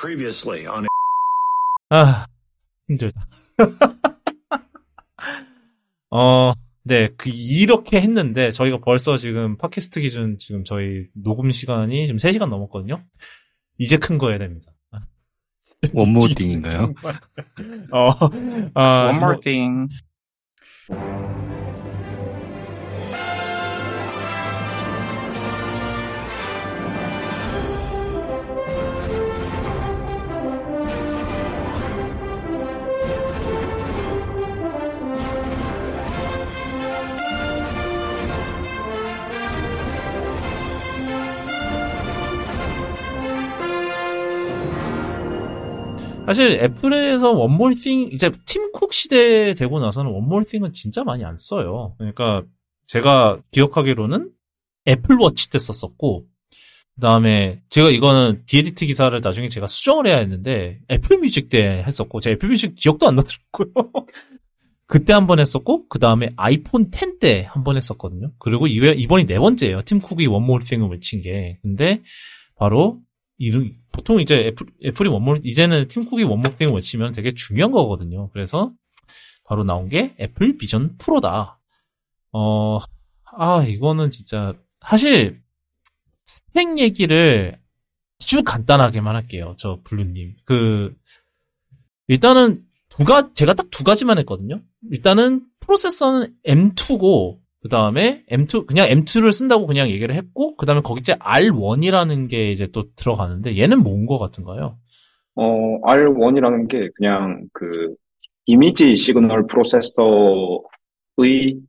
Previously on 아, 힘들다. 네, 이렇게 했는데 저희가 벌써 지금 팟캐스트 기준 지금 저희 녹음 시간이 지금 3시간 넘었거든요. 이제 큰 거 해야 됩니다. One more thing인가요? One more thing. 사실 애플에서 원몰띵 이제 팀쿡 시대 되고 나서는 원몰띵은 진짜 많이 안 써요. 그러니까 제가 기억하기로는 애플워치 때 썼었고, 그 다음에 제가 이거는 디에디트 기사를 나중에 제가 수정을 해야 했는데 애플뮤직 때 했었고, 제가 애플뮤직 기억도 안 나더라고요. 그때 한번 했었고, 그 다음에 아이폰 10 때 한번 했었거든요. 그리고 이번이 4번째예요. 팀쿡이 원몰띵을 외친 게. 근데 바로 보통 이제 애플이 이제는 팀쿡이 원몰띵을 외치면 되게 중요한 거거든요. 그래서 바로 나온 게 애플 비전 프로다. 이거는 진짜, 사실 스펙 얘기를 아주 간단하게만 할게요. 저 블루님. 일단은 제가 딱 두 가지만 했거든요. 일단은 프로세서는 M2고, 그 다음에 M2를 쓴다고 그냥 얘기를 했고, 그 다음에 거기 이제 R1이라는 게 이제 또 들어가는데, 얘는 뭔 거 같은가요? R1이라는 게 그냥 이미지 시그널 프로세서의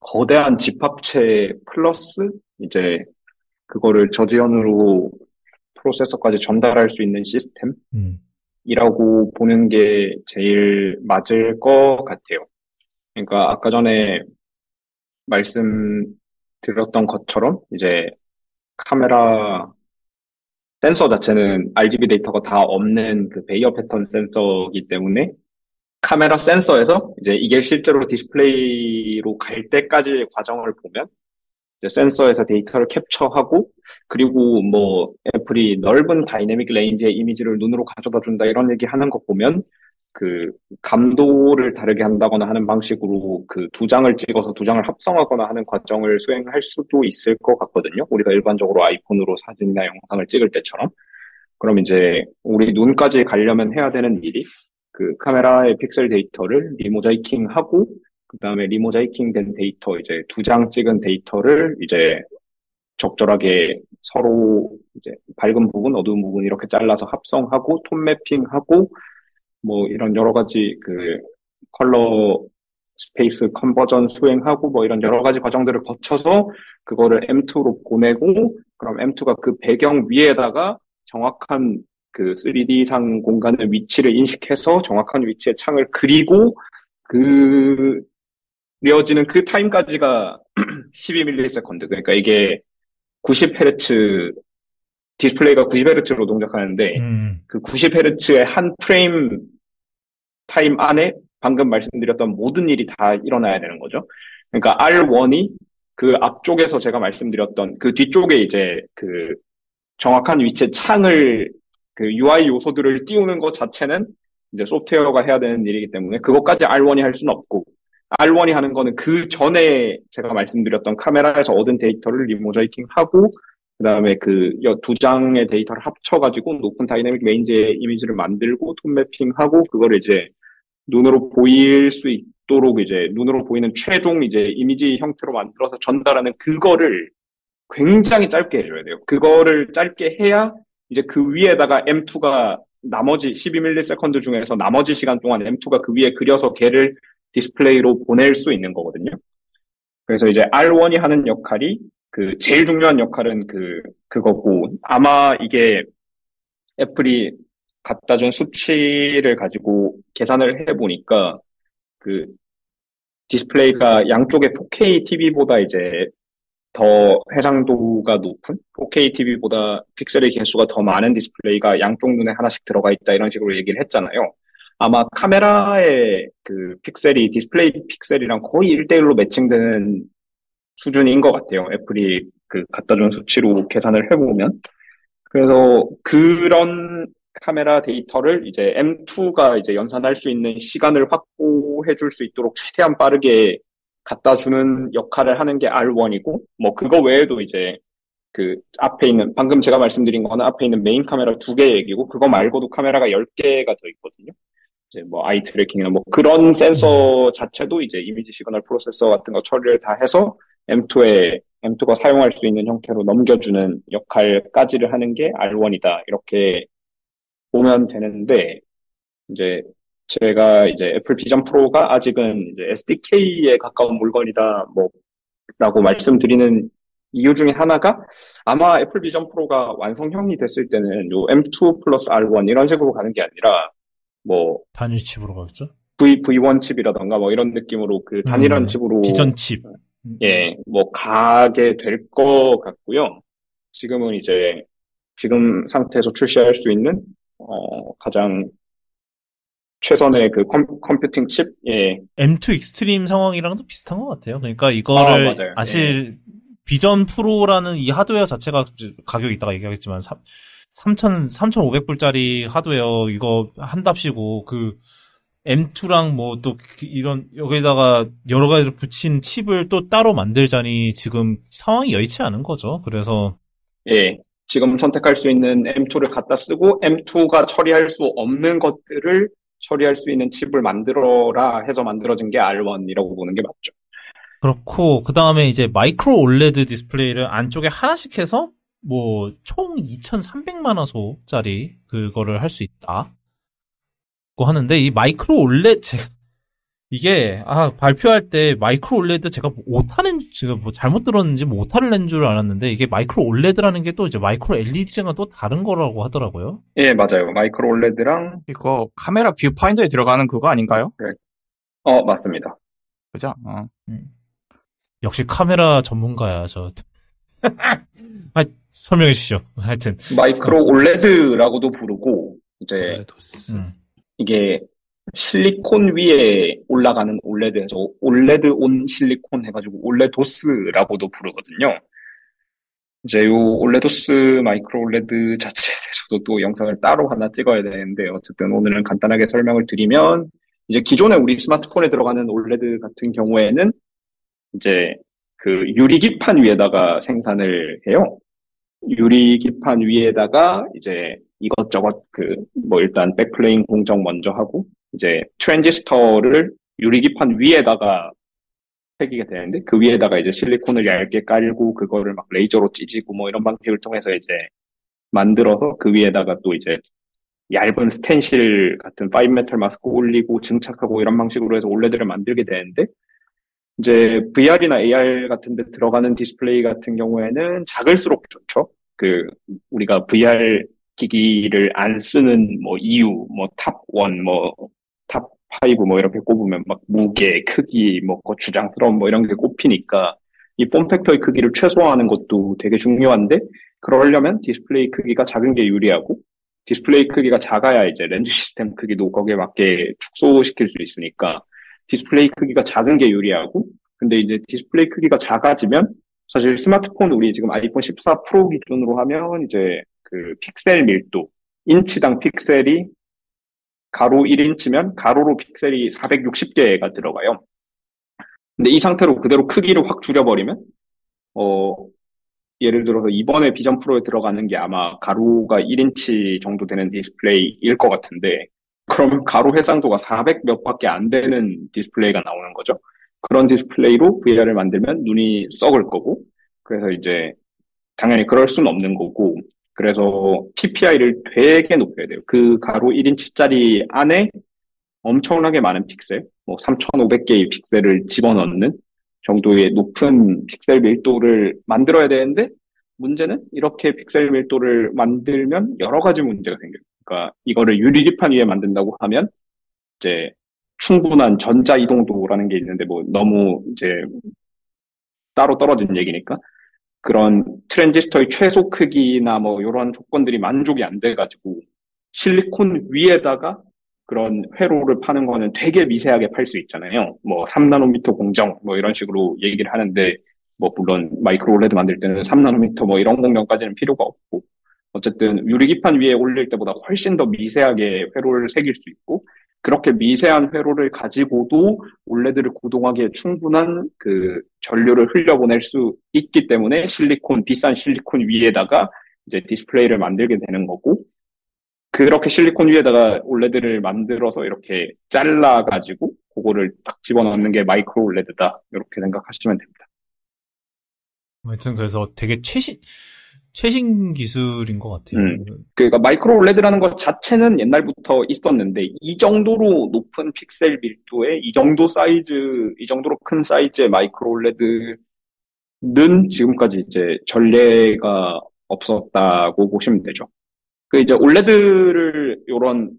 거대한 집합체 플러스, 이제, 그거를 저지연으로 프로세서까지 전달할 수 있는 시스템이라고 보는 게 제일 맞을 것 같아요. 그러니까 아까 전에 말씀드렸던 것처럼 이제 카메라 센서 자체는 RGB 데이터가 다 없는 베이어 패턴 센서이기 때문에 카메라 센서에서 이제 이게 실제로 디스플레이로 갈 때까지의 과정을 보면 이제 센서에서 데이터를 캡처하고, 그리고 뭐 애플이 넓은 다이내믹 레인지의 이미지를 눈으로 가져다 준다 이런 얘기 하는 거 보면 감도를 다르게 한다거나 하는 방식으로 두 장을 찍어서 두 장을 합성하거나 하는 과정을 수행할 수도 있을 것 같거든요. 우리가 일반적으로 아이폰으로 사진이나 영상을 찍을 때처럼. 그럼 이제 우리 눈까지 가려면 해야 되는 일이 카메라의 픽셀 데이터를 리모자이킹 하고, 그 다음에 리모자이킹 된 데이터, 이제 두 장 찍은 데이터를 이제 적절하게 서로 이제 밝은 부분, 어두운 부분 이렇게 잘라서 합성하고, 톤 매핑하고, 뭐 이런 여러 가지 컬러 스페이스 컨버전 수행하고 뭐 이런 여러 가지 과정들을 거쳐서 그거를 M2로 보내고, 그럼 M2가 배경 위에다가 정확한 3D상 공간의 위치를 인식해서 정확한 위치에 창을 그리고 그려지는 타임까지가 12ms. 그러니까 이게 90Hz, 디스플레이가 90Hz로 동작하는데, 90Hz의 한 프레임 타임 안에 방금 말씀드렸던 모든 일이 다 일어나야 되는 거죠. 그러니까 R1이 앞쪽에서 제가 말씀드렸던 뒤쪽에 이제 정확한 위치의 창을 UI 요소들을 띄우는 것 자체는 이제 소프트웨어가 해야 되는 일이기 때문에 그것까지 R1이 할 수는 없고, R1이 하는 거는 그 전에 제가 말씀드렸던 카메라에서 얻은 데이터를 리모자이킹하고, 그 다음에 두 장의 데이터를 합쳐가지고 높은 다이내믹 레인지의 이미지를 만들고 톤 매핑하고, 그걸 이제 눈으로 보일 수 있도록 이제 눈으로 보이는 최종 이제 이미지 형태로 만들어서 전달하는, 그거를 굉장히 짧게 해줘야 돼요. 그거를 짧게 해야 이제 그 위에다가 M2가 나머지 12ms 중에서 나머지 시간 동안 M2가 그 위에 그려서 걔를 디스플레이로 보낼 수 있는 거거든요. 그래서 이제 R1이 하는 역할이 제일 중요한 역할은 그거고, 아마 이게 애플이 갖다 준 수치를 가지고 계산을 해보니까, 디스플레이가 양쪽의 4K TV보다 이제 더 해상도가 높은, 4K TV보다 픽셀의 개수가 더 많은 디스플레이가 양쪽 눈에 하나씩 들어가 있다 이런 식으로 얘기를 했잖아요. 아마 카메라의 픽셀이 디스플레이 픽셀이랑 거의 1:1로 매칭되는 수준인 것 같아요. 애플이 갖다 준 수치로 계산을 해보면. 그래서 그런 카메라 데이터를 이제 M2가 이제 연산할 수 있는 시간을 확보해 줄 수 있도록 최대한 빠르게 갖다 주는 역할을 하는 게 R1이고, 뭐 그거 외에도 이제 그 앞에 있는, 방금 제가 말씀드린 거는 앞에 있는 메인 카메라 2개 얘기고, 그거 말고도 카메라가 10개가 더 있거든요. 이제 뭐 아이 트래킹이나 뭐 그런 센서 자체도 이제 이미지 시그널 프로세서 같은 거 처리를 다 해서 M2가 사용할 수 있는 형태로 넘겨주는 역할까지를 하는 게 R1이다. 이렇게 보면 되는데, 이제 제가 이제 애플 비전 프로가 아직은 이제 SDK에 가까운 물건이다, 라고 말씀드리는 이유 중에 하나가, 아마 애플 비전 프로가 완성형이 됐을 때는 요 M2 플러스 R1 이런 식으로 가는 게 아니라, 뭐. 단일 칩으로 가겠죠? V1 칩이라던가 뭐 이런 느낌으로 그 단일한 칩으로. 비전 칩. 예, 뭐 가게 될 것 같고요. 지금은 이제, 지금 상태에서 출시할 수 있는, 가장 최선의 그 컴퓨팅 칩, 예. M2 익스트림 상황이랑도 비슷한 것 같아요. 그러니까 이거를 사실 예. 비전 프로라는 이 하드웨어 자체가 가격이 있다가 얘기하겠지만 3,500불짜리 하드웨어 이거 한답시고 그 M2랑 뭐 또 이런 여기다가 여러 가지를 붙인 칩을 또 따로 만들자니 지금 상황이 여의치 않은 거죠. 그래서 예. 지금 선택할 수 있는 M2를 갖다 쓰고 M2가 처리할 수 없는 것들을 처리할 수 있는 칩을 만들어라 해서 만들어진 게 R1이라고 보는 게 맞죠. 그렇고 그 다음에 이제 마이크로 올레드 디스플레이를 안쪽에 하나씩 해서 뭐 총 2,300만화소짜리 그거를 할 수 있다고 하는데, 이 마이크로 올레드 이게 발표할 때 마이크로 올레드 제가 제가 뭐 잘못 들었는지 오타를 낸 줄 알았는데, 이게 마이크로 올레드라는 게 또 이제 마이크로 LED랑 또 다른 거라고 하더라고요. 예, 맞아요. 마이크로 올레드랑 이거 카메라 뷰파인더에 들어가는 그거 아닌가요? 네. 맞습니다. 그죠? 역시 카메라 전문가야 저. 설명해 주시죠. 하여튼 마이크로 올레드라고도 부르고 이제 이게 실리콘 위에 올라가는 올레드에서 올레드 온 실리콘 해가지고 올레도스라고도 부르거든요. 이제 요 올레도스 마이크로 올레드 자체에 대해서도 또 영상을 따로 하나 찍어야 되는데, 어쨌든 오늘은 간단하게 설명을 드리면, 이제 기존에 우리 스마트폰에 들어가는 올레드 같은 경우에는 이제 그 유리기판 위에다가 생산을 해요. 유리기판 위에다가 이제 이것저것 일단 백플레인 공정 먼저 하고, 이제 트랜지스터를 유리기판 위에다가 새기게 되는데, 그 위에다가 이제 실리콘을 얇게 깔고 그거를 막 레이저로 찌지고 뭐 이런 방식을 통해서 이제 만들어서, 그 위에다가 또 이제 얇은 스텐실 같은 파인메탈 마스크 올리고 증착하고 이런 방식으로 해서 올레드를 만들게 되는데, 이제 VR이나 AR 같은 데 들어가는 디스플레이 같은 경우에는 작을수록 좋죠. 그 우리가 VR 기기를 안 쓰는 뭐 이유, 뭐 탑1, 뭐 탑5 뭐 이렇게 꼽으면 막 무게, 크기, 뭐 거추장스러운 뭐 이런 게 꼽히니까, 이 폼팩터의 크기를 최소화하는 것도 되게 중요한데, 그러려면 디스플레이 크기가 작은 게 유리하고, 디스플레이 크기가 작아야 이제 렌즈 시스템 크기도 거기에 맞게 축소시킬 수 있으니까 디스플레이 크기가 작은 게 유리하고, 근데 이제 디스플레이 크기가 작아지면 사실 스마트폰, 우리 지금 아이폰 14 프로 기준으로 하면 이제 그 픽셀 밀도, 인치당 픽셀이 가로 1인치면 가로로 픽셀이 460개가 들어가요. 근데 이 상태로 그대로 크기를 확 줄여버리면, 예를 들어서 이번에 비전 프로에 들어가는 게 아마 가로가 1인치 정도 되는 디스플레이일 것 같은데, 그러면 가로 해상도가 400 몇 밖에 안 되는 디스플레이가 나오는 거죠. 그런 디스플레이로 VR을 만들면 눈이 썩을 거고, 그래서 이제 당연히 그럴 수는 없는 거고, 그래서 PPI를 되게 높여야 돼요. 그 가로 1인치짜리 안에 엄청나게 많은 픽셀, 뭐 3,500개의 픽셀을 집어넣는 정도의 높은 픽셀 밀도를 만들어야 되는데, 문제는 이렇게 픽셀 밀도를 만들면 여러 가지 문제가 생겨요. 그러니까 이거를 유리기판 위에 만든다고 하면 이제 충분한 전자이동도라는 게 있는데, 뭐 너무 이제 따로 떨어진 얘기니까 그런 트랜지스터의 최소 크기나 뭐 이런 조건들이 만족이 안 돼가지고, 실리콘 위에다가 그런 회로를 파는 거는 되게 미세하게 팔 수 있잖아요. 뭐 3나노미터 공정 뭐 이런 식으로 얘기를 하는데, 뭐 물론 마이크로 올레드 만들 때는 3나노미터 뭐 이런 공정까지는 필요가 없고, 어쨌든 유리기판 위에 올릴 때보다 훨씬 더 미세하게 회로를 새길 수 있고, 그렇게 미세한 회로를 가지고도 올레드를 고동하기에 충분한 그 전류를 흘려보낼 수 있기 때문에 실리콘, 비싼 실리콘 위에다가 이제 디스플레이를 만들게 되는 거고, 그렇게 실리콘 위에다가 올레드를 만들어서 이렇게 잘라가지고 그거를 딱 집어넣는 게 마이크로 올레드다, 이렇게 생각하시면 됩니다. 하여튼 그래서 되게 최신 기술인 것 같아요. 그러니까 마이크로 올레드라는 것 자체는 옛날부터 있었는데, 이 정도로 높은 픽셀 밀도에 이 정도 사이즈, 이 정도로 큰 사이즈의 마이크로 올레드는 지금까지 이제 전례가 없었다고 보시면 되죠. 그 이제 올레드를, 요런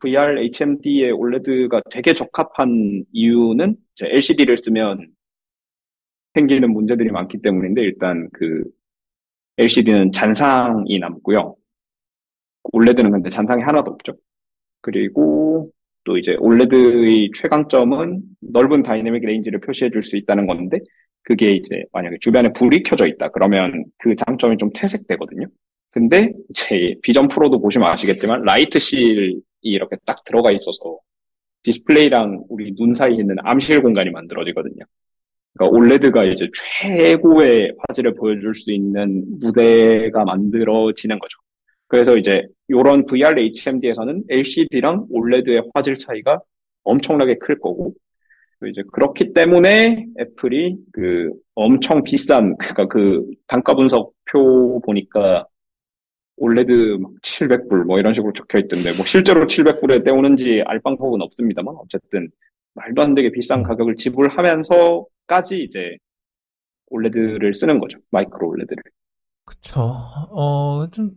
VR HMD의 올레드가 되게 적합한 이유는 이제 LCD를 쓰면 생기는 문제들이 많기 때문인데, 일단 그 LCD는 잔상이 남고요. OLED는 근데 잔상이 하나도 없죠. 그리고 또 이제 OLED의 최강점은 넓은 다이내믹 레인지를 표시해 줄 수 있다는 건데, 그게 이제 만약에 주변에 불이 켜져 있다 그러면 그 장점이 좀 퇴색되거든요. 근데 제 비전 프로도 보시면 아시겠지만 라이트 실이 이렇게 딱 들어가 있어서 디스플레이랑 우리 눈 사이에 있는 암실 공간이 만들어지거든요. 그러니까 올레드가 이제 최고의 화질을 보여줄 수 있는 무대가 만들어지는 거죠. 그래서 이제 요런 VR HMD에서는 LCD랑 올레드의 화질 차이가 엄청나게 클 거고, 이제 그렇기 때문에 애플이 그 엄청 비싼, 그러니까 그 단가 분석표 보니까 올레드 막 700불 뭐 이런 식으로 적혀 있던데, 뭐 실제로 700불에 때우는지 알 방법은 없습니다만, 어쨌든 말도 안 되게 비싼 가격을 지불하면서 까지 이제 올레드를 쓰는 거죠. 마이크로 올레드를. 그쵸. 좀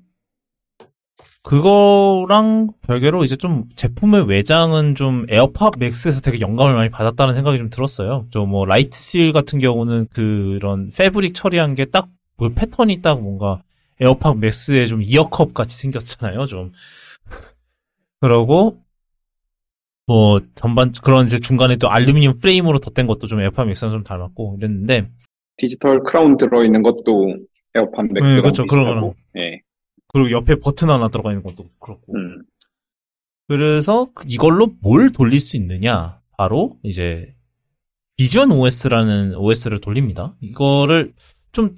그거랑 별개로 이제 좀 제품의 외장은 좀 에어팟 맥스에서 되게 영감을 많이 받았다는 생각이 좀 들었어요. 저 뭐 라이트실 같은 경우는 그런 패브릭 처리한 게 딱 그 패턴이 딱 뭔가 에어팟 맥스에 좀 이어컵 같이 생겼잖아요. 좀. 그러고 뭐, 그런 이제 중간에 또 알루미늄 프레임으로 덧댄 것도 좀 에어팟 맥스랑 좀 닮았고 이랬는데. 디지털 크라운 들어있는 것도 에어팟 맥스랑. 네, 그렇죠. 그러고. 네. 그리고 옆에 버튼 하나 들어가 있는 것도 그렇고. 그래서 이걸로 뭘 돌릴 수 있느냐. 바로 이제, 비전 OS라는 OS를 돌립니다. 이거를 좀,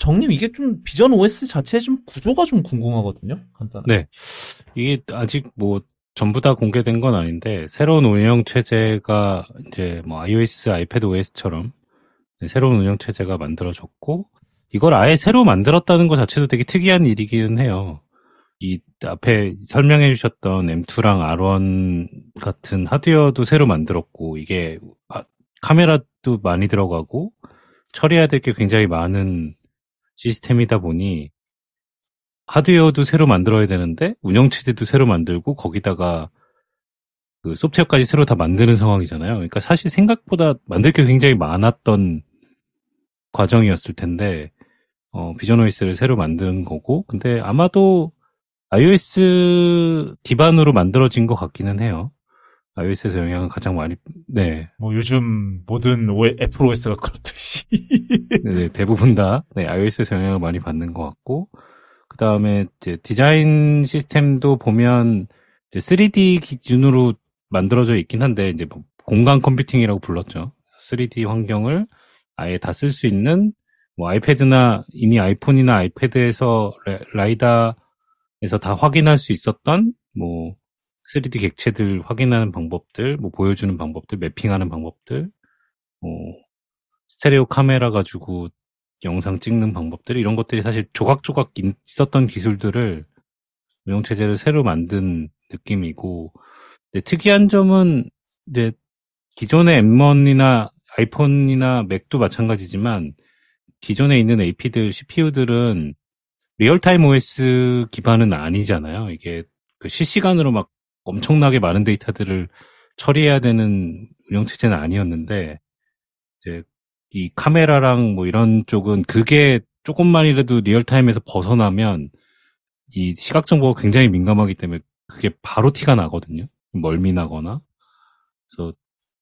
정님 이게 좀 비전 OS 자체의 좀 구조가 좀 궁금하거든요. 간단하게. 네. 이게 아직 뭐, 전부 다 공개된 건 아닌데, 새로운 운영 체제가 이제 뭐 iOS, iPadOS처럼 새로운 운영 체제가 만들어졌고, 이걸 아예 새로 만들었다는 것 자체도 되게 특이한 일이기는 해요. 이 앞에 설명해 주셨던 M2랑 R1 같은 하드웨어도 새로 만들었고, 이게 카메라도 많이 들어가고 처리해야 될 게 굉장히 많은 시스템이다 보니, 하드웨어도 새로 만들어야 되는데 운영체제도 새로 만들고 거기다가 그 소프트웨어까지 새로 다 만드는 상황이잖아요. 그러니까 사실 생각보다 만들 게 굉장히 많았던 과정이었을 텐데 비전 OS를 새로 만든 거고, 근데 아마도 iOS 기반으로 만들어진 것 같기는 해요. iOS에서 영향을 가장 많이, 네. 뭐 요즘 모든 애플 OS가 그렇듯이. 네, 대부분 다 네, iOS에서 영향을 많이 받는 것 같고, 그 다음에, 이제, 디자인 시스템도 보면, 이제 3D 기준으로 만들어져 있긴 한데, 이제, 뭐 공간 컴퓨팅이라고 불렀죠. 3D 환경을 아예 다 쓸 수 있는, 뭐, 아이패드나, 이미 아이폰이나 아이패드에서, 라이다에서 다 확인할 수 있었던, 뭐, 3D 객체들 확인하는 방법들, 뭐, 보여주는 방법들, 매핑하는 방법들, 뭐, 스테레오 카메라 가지고, 영상 찍는 방법들, 이런 것들이 사실 조각조각 있었던 기술들을 운영체제를 새로 만든 느낌이고, 근데 특이한 점은 이제 기존의 M1이나 아이폰이나 맥도 마찬가지지만 기존에 있는 AP들, CPU들은 리얼타임 OS 기반은 아니잖아요. 이게 그 실시간으로 막 엄청나게 많은 데이터들을 처리해야 되는 운영체제는 아니었는데, 이제 이 카메라랑 뭐 이런 쪽은 그게 조금만이라도 리얼타임에서 벗어나면 이 시각정보가 굉장히 민감하기 때문에 그게 바로 티가 나거든요. 멀미 나거나. 그래서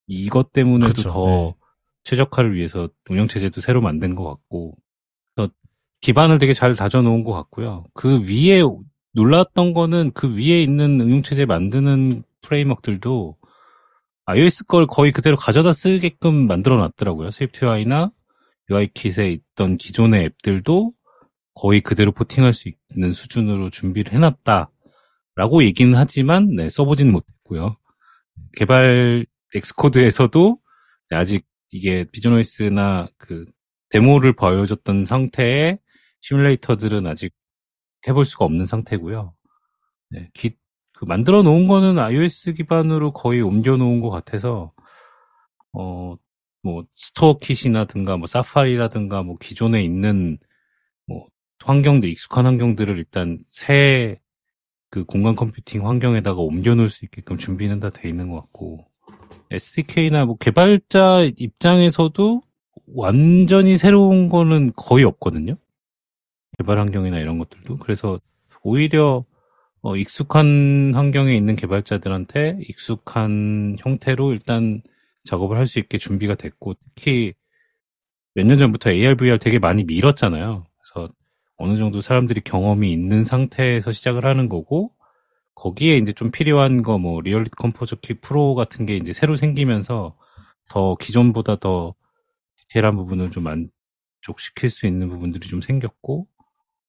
이것 때문에도 그쵸, 더 네. 최적화를 위해서 운영체제도 새로 만든 것 같고, 그래서 기반을 되게 잘 다져놓은 것 같고요. 그 위에 놀랐던 거는 그 위에 있는 응용체제 만드는 프레임워크들도 iOS 걸 거의 그대로 가져다 쓰게끔 만들어놨더라고요. SwiftUI나 UIKit에 있던 기존의 앱들도 거의 그대로 포팅할 수 있는 수준으로 준비를 해놨다라고 얘기는 하지만 네, 써보지는 못했고요. 개발 엑스코드에서도 아직 이게 비전OS나 그 데모를 보여줬던 상태의 시뮬레이터들은 아직 해볼 수가 없는 상태고요. 네, 그 만들어 놓은 거는 iOS 기반으로 거의 옮겨 놓은 것 같아서 뭐 스토어킷이라든가 뭐 사파리라든가 뭐 기존에 있는 뭐 환경들 익숙한 환경들을 일단 새 그 공간 컴퓨팅 환경에다가 옮겨 놓을 수 있게끔 준비는 다 돼 있는 것 같고 SDK나 뭐 개발자 입장에서도 완전히 새로운 거는 거의 없거든요. 개발 환경이나 이런 것들도. 그래서 오히려 익숙한 환경에 있는 개발자들한테 익숙한 형태로 일단 작업을 할 수 있게 준비가 됐고 특히 몇 년 전부터 AR, VR 되게 많이 밀었잖아요. 그래서 어느 정도 사람들이 경험이 있는 상태에서 시작을 하는 거고 거기에 이제 좀 필요한 거 뭐 리얼리티 컴포저 키 프로 같은 게 이제 새로 생기면서 더 기존보다 더 디테일한 부분을 좀 만족시킬 수 있는 부분들이 좀 생겼고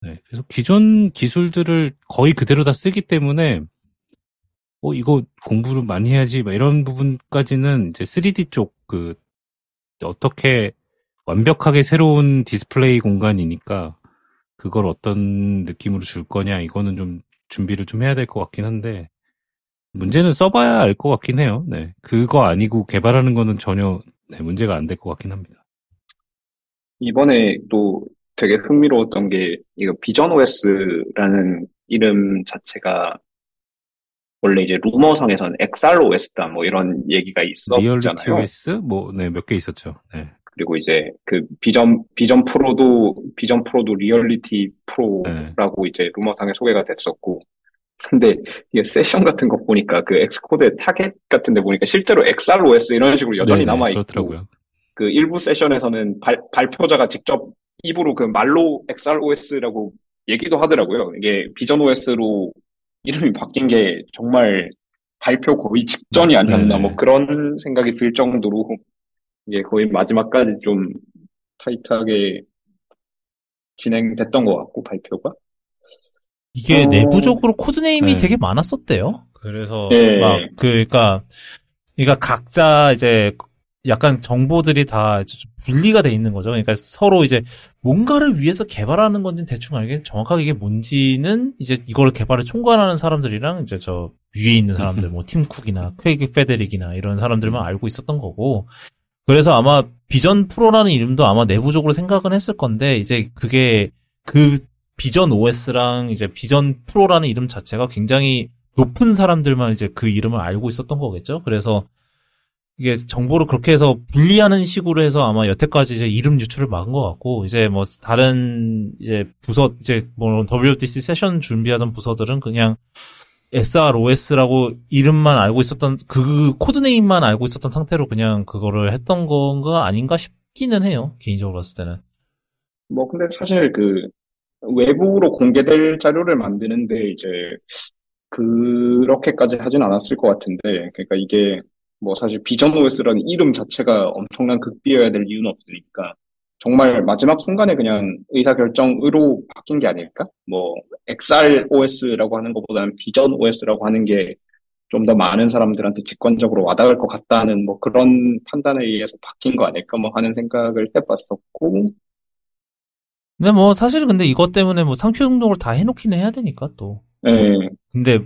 네, 그래서 기존 기술들을 거의 그대로 다 쓰기 때문에 이거 공부를 많이 해야지 막 이런 부분까지는 이제 3D 쪽 그 어떻게 완벽하게 새로운 디스플레이 공간이니까 그걸 어떤 느낌으로 줄 거냐 이거는 좀 준비를 좀 해야 될 것 같긴 한데 문제는 써봐야 알 것 같긴 해요. 네, 그거 아니고 개발하는 거는 전혀 네, 문제가 안 될 것 같긴 합니다. 이번에 또 되게 흥미로웠던 게 이거 비전 OS라는 이름 자체가 원래 이제 루머상에서는 XROS다 뭐 이런 얘기가 있었잖아요. 리얼리티 OS 뭐 네 몇 개 있었죠. 네. 그리고 이제 그 비전 프로도 리얼리티 프로라고 네. 이제 루머상에 소개가 됐었고 근데 이게 세션 같은 거 보니까 그 엑스코드의 타겟 같은 데 보니까 실제로 XROS 이런 식으로 여전히 네네, 남아 있고 그렇더라고요. 그 일부 세션에서는 발표자가 직접 입으로 그 말로 XROS라고 얘기도 하더라고요. 이게 비전OS로 이름이 바뀐 게 정말 발표 거의 직전이 아니었나 뭐 그런 생각이 들 정도로 이게 거의 마지막까지 좀 타이트하게 진행됐던 것 같고 발표가 이게 내부적으로 코드네임이 되게 많았었대요. 그래서 막 그러니까 각자 이제 약간 정보들이 다 분리가 돼 있는 거죠. 그러니까 서로 이제 뭔가를 위해서 개발하는 건지 대충 알게 정확하게 이게 뭔지는 이제 이걸 개발을 총괄하는 사람들이랑 이제 저 위에 있는 사람들, 뭐 팀쿡이나 크레이그 페데릭이나 이런 사람들만 알고 있었던 거고. 그래서 아마 비전 프로라는 이름도 아마 내부적으로 생각은 했을 건데 이제 그게 그 비전 OS랑 이제 비전 프로라는 이름 자체가 굉장히 높은 사람들만 이제 그 이름을 알고 있었던 거겠죠. 그래서 이게 정보를 그렇게 해서 분리하는 식으로 해서 아마 여태까지 이제 이름 유출을 막은 것 같고, 이제 뭐 다른 이제 부서, 이제 뭐 WWDC 세션 준비하던 부서들은 그냥 SROS라고 이름만 알고 있었던, 그 코드네임만 알고 있었던 상태로 그냥 그거를 했던 건가 아닌가 싶기는 해요. 개인적으로 봤을 때는. 뭐 근데 사실 그 외부로 공개될 자료를 만드는데 이제 그렇게까지 하진 않았을 것 같은데, 그러니까 이게 뭐 사실 비전 OS라는 이름 자체가 엄청난 극비여야 될 이유는 없으니까 정말 마지막 순간에 그냥 의사결정으로 바뀐 게 아닐까? 뭐 XROS라고 하는 것보다는 비전 OS라고 하는 게 좀 더 많은 사람들한테 직관적으로 와닿을 것 같다는 뭐 그런 판단에 의해서 바뀐 거 아닐까 뭐 하는 생각을 해봤었고 근데 뭐 사실 근데 이것 때문에 뭐 상표 등록을 다 해놓기는 해야 되니까 또 네. 근데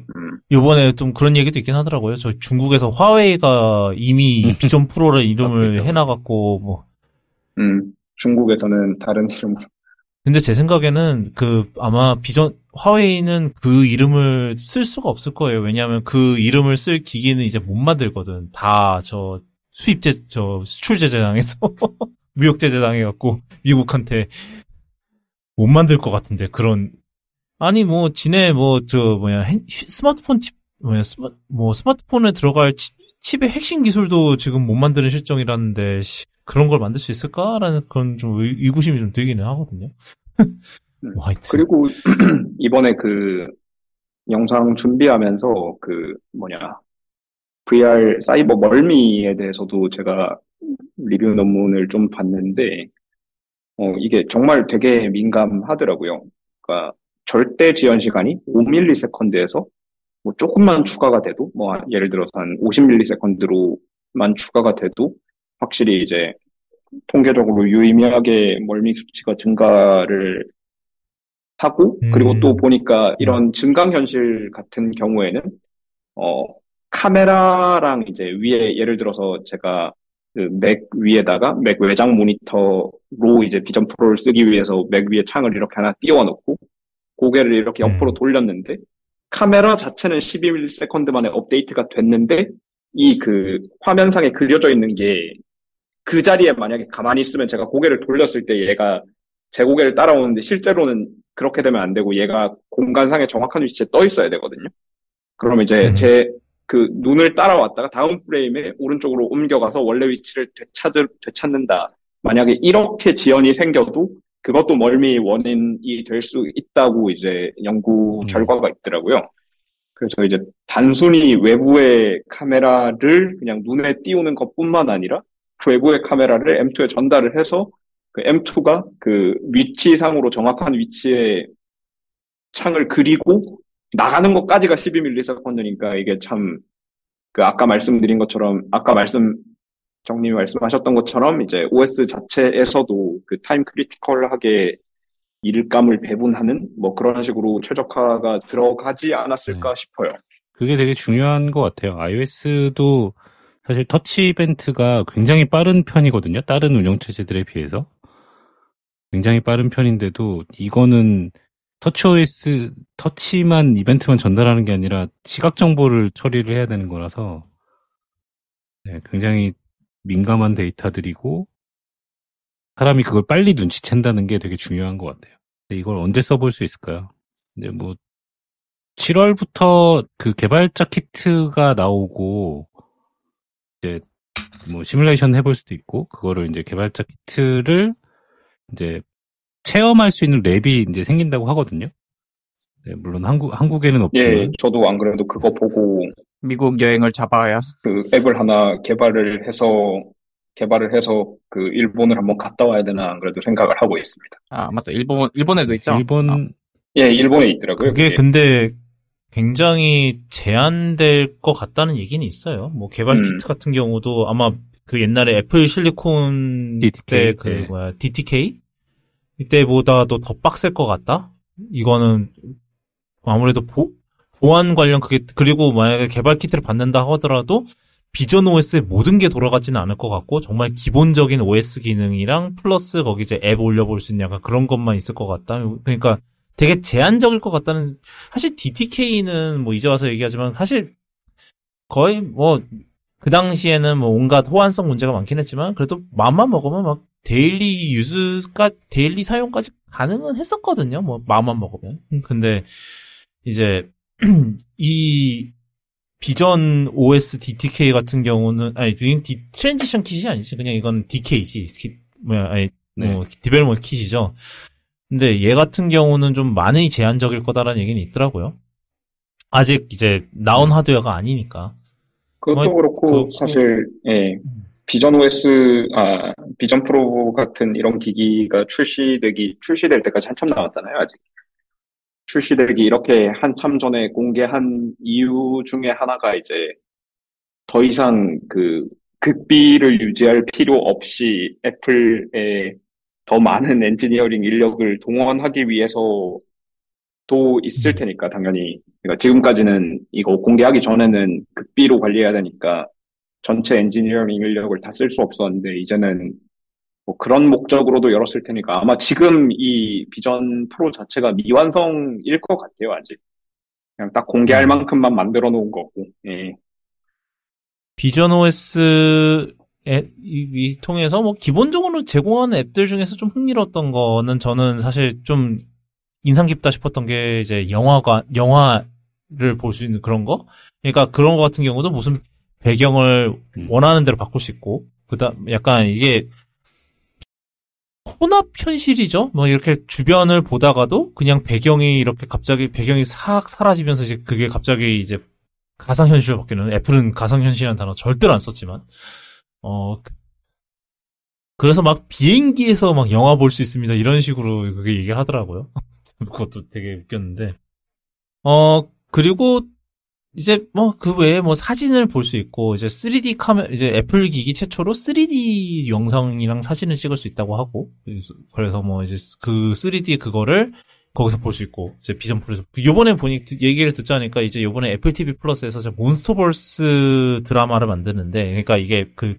요번에 좀 그런 얘기도 있긴 하더라고요. 저 중국에서 화웨이가 이미 비전 프로를 이름을 해놔갖고 뭐. 중국에서는 다른 이름으로. 근데 제 생각에는 그 아마 화웨이는 그 이름을 쓸 수가 없을 거예요. 왜냐하면 그 이름을 쓸 기기는 이제 못 만들거든. 다 저 수출 제재 당해서 무역 제재 당해갖고 미국한테 못 만들 것 같은데 그런. 아니 뭐 지네 스마트폰에 들어갈 칩의 핵심 기술도 지금 못 만드는 실정이라는데 그런 걸 만들 수 있을까라는 그런 좀 의구심이 좀 들기는 하거든요. 화이트. 그리고 이번에 그 영상 준비하면서 그 뭐냐 VR 사이버 멀미에 대해서도 제가 리뷰 논문을 좀 봤는데 이게 정말 되게 민감하더라고요. 그러니까 절대 지연 시간이 5ms에서 뭐 조금만 추가가 돼도 뭐 예를 들어서 한 50ms로만 추가가 돼도 확실히 이제 통계적으로 유의미하게 멀미 수치가 증가를 하고 그리고 또 보니까 이런 증강현실 같은 경우에는 카메라랑 이제 위에 예를 들어서 제가 그 맥 위에다가 맥 외장 모니터로 이제 비전 프로를 쓰기 위해서 맥 위에 창을 이렇게 하나 띄워놓고 고개를 이렇게 옆으로 돌렸는데 카메라 자체는 12ms 만에 업데이트가 됐는데 이 그 화면상에 그려져 있는 게 그 자리에 만약에 가만히 있으면 제가 고개를 돌렸을 때 얘가 제 고개를 따라오는데 실제로는 그렇게 되면 안 되고 얘가 공간상에 정확한 위치에 떠 있어야 되거든요. 그러면 이제 제 그 눈을 따라왔다가 다음 프레임에 오른쪽으로 옮겨가서 원래 위치를 되찾는다. 만약에 이렇게 지연이 생겨도 그것도 멀미 원인이 될 수 있다고 이제 연구 결과가 있더라고요. 그래서 이제 단순히 외부의 카메라를 그냥 눈에 띄우는 것뿐만 아니라 그 외부의 카메라를 M2에 전달을 해서 그 M2가 그 위치상으로 정확한 위치에 창을 그리고 나가는 것까지가 12ms니까 이게 참 그 정님이 말씀하셨던 것처럼 이제 OS 자체에서도 그 타임 크리티컬하게 일감을 배분하는 뭐 그런 식으로 최적화가 들어가지 않았을까 싶어요. 그게 되게 중요한 것 같아요. iOS도 사실 터치 이벤트가 굉장히 빠른 편이거든요. 다른 운영체제들에 비해서. 굉장히 빠른 편인데도 이거는 터치OS, 터치만 이벤트만 전달하는 게 아니라 시각 정보를 처리를 해야 되는 거라서 네, 굉장히 민감한 데이터들이고 사람이 그걸 빨리 눈치챈다는 게 되게 중요한 것 같아요. 근데 이걸 언제 써볼 수 있을까요? 근데 뭐 7월부터 그 개발자 키트가 나오고 이제 뭐 시뮬레이션 해볼 수도 있고 그거를 이제 개발자 키트를 이제 체험할 수 있는 랩이 이제 생긴다고 하거든요. 네, 물론 한국에는 없지만 예, 저도 안 그래도 그거 보고 미국 여행을 잡아야 그 앱을 하나 개발을 해서 그 일본을 한번 갔다 와야 되나 안 그래도 생각을 하고 있습니다. 아 맞다 일본에도 있죠. 일본에 있더라고요. 그게 근데 굉장히 제한될 것 같다는 얘기는 있어요. 뭐 개발 키트 같은 경우도 아마 그 옛날에 애플 실리콘 때 그 DTK 이때보다도 더 빡셀 것 같다. 이거는 아무래도 보안 관련 그게 그리고 만약에 개발 키트를 받는다 하더라도 비전 OS의 모든 게 돌아가지는 않을 것 같고 정말 기본적인 OS 기능이랑 플러스 거기 이제 앱 올려볼 수 있는 약간 그런 것만 있을 것 같다. 그러니까 되게 제한적일 것 같다는 사실 DTK는 뭐 이제 와서 얘기하지만 사실 거의 뭐 그 당시에는 뭐 온갖 호환성 문제가 많긴 했지만 그래도 맘만 먹으면 막 데일리 유즈까지 데일리 사용까지 가능은 했었거든요. 뭐 맘만 먹으면. 근데 이제 이 비전 OS DTK 같은 경우는 아니 트랜지션 킷이 아니지 그냥 이건 DK지 디벨로머 킷이죠. 근데 얘 같은 경우는 좀 많이 제한적일 거다라는 얘기는 있더라고요. 아직 이제 나온 하드웨어가 아니니까. 그것도 그렇고 사실 예 비전 OS 비전 프로 같은 이런 기기가 출시될 때까지 한참 남았잖아요 아직. 출시되기 이렇게 한참 전에 공개한 이유 중에 하나가 이제 더 이상 그 극비를 유지할 필요 없이 애플에 더 많은 엔지니어링 인력을 동원하기 위해서도 있을 테니까 당연히 그러니까 지금까지는 이거 공개하기 전에는 극비로 관리해야 되니까 전체 엔지니어링 인력을 다 쓸 수 없었는데 이제는 뭐 그런 목적으로도 열었을 테니까 아마 지금 이 비전 프로 자체가 미완성일 것 같아요 아직 그냥 딱 공개할 만큼만 만들어 놓은 거고 예. 비전 OS 이 통해서 뭐 기본적으로 제공하는 앱들 중에서 좀 흥미로웠던 거는 저는 사실 좀 인상 깊다 싶었던 게 이제 영화를 볼 수 있는 그런 거 그러니까 그런 거 같은 경우도 무슨 배경을 원하는 대로 바꿀 수 있고 그다음 약간 이게 혼합 현실이죠. 뭐 이렇게 주변을 보다가도 그냥 배경이 이렇게 갑자기 배경이 싹 사라지면서 이제 그게 갑자기 이제 가상 현실로 바뀌는, 애플은 가상 현실이라는 단어 절대로 안 썼지만 그래서 막 비행기에서 막 영화 볼 수 있습니다. 이런 식으로 그게 얘기를 하더라고요. 그것도 되게 웃겼는데. 그리고 이제 뭐 그 외에 뭐 사진을 볼 수 있고, 이제 3D 카메라, 이제 애플 기기 최초로 3D 영상이랑 사진을 찍을 수 있다고 하고, 그래서 뭐 이제 그 3D 그거를 거기서 볼 수 있고, 이제 비전 프로에서 요번에 보니 얘기를 듣자니까 이제 요번에 애플 TV 플러스에서 이제 몬스터버스 드라마를 만드는데, 그러니까 이게 그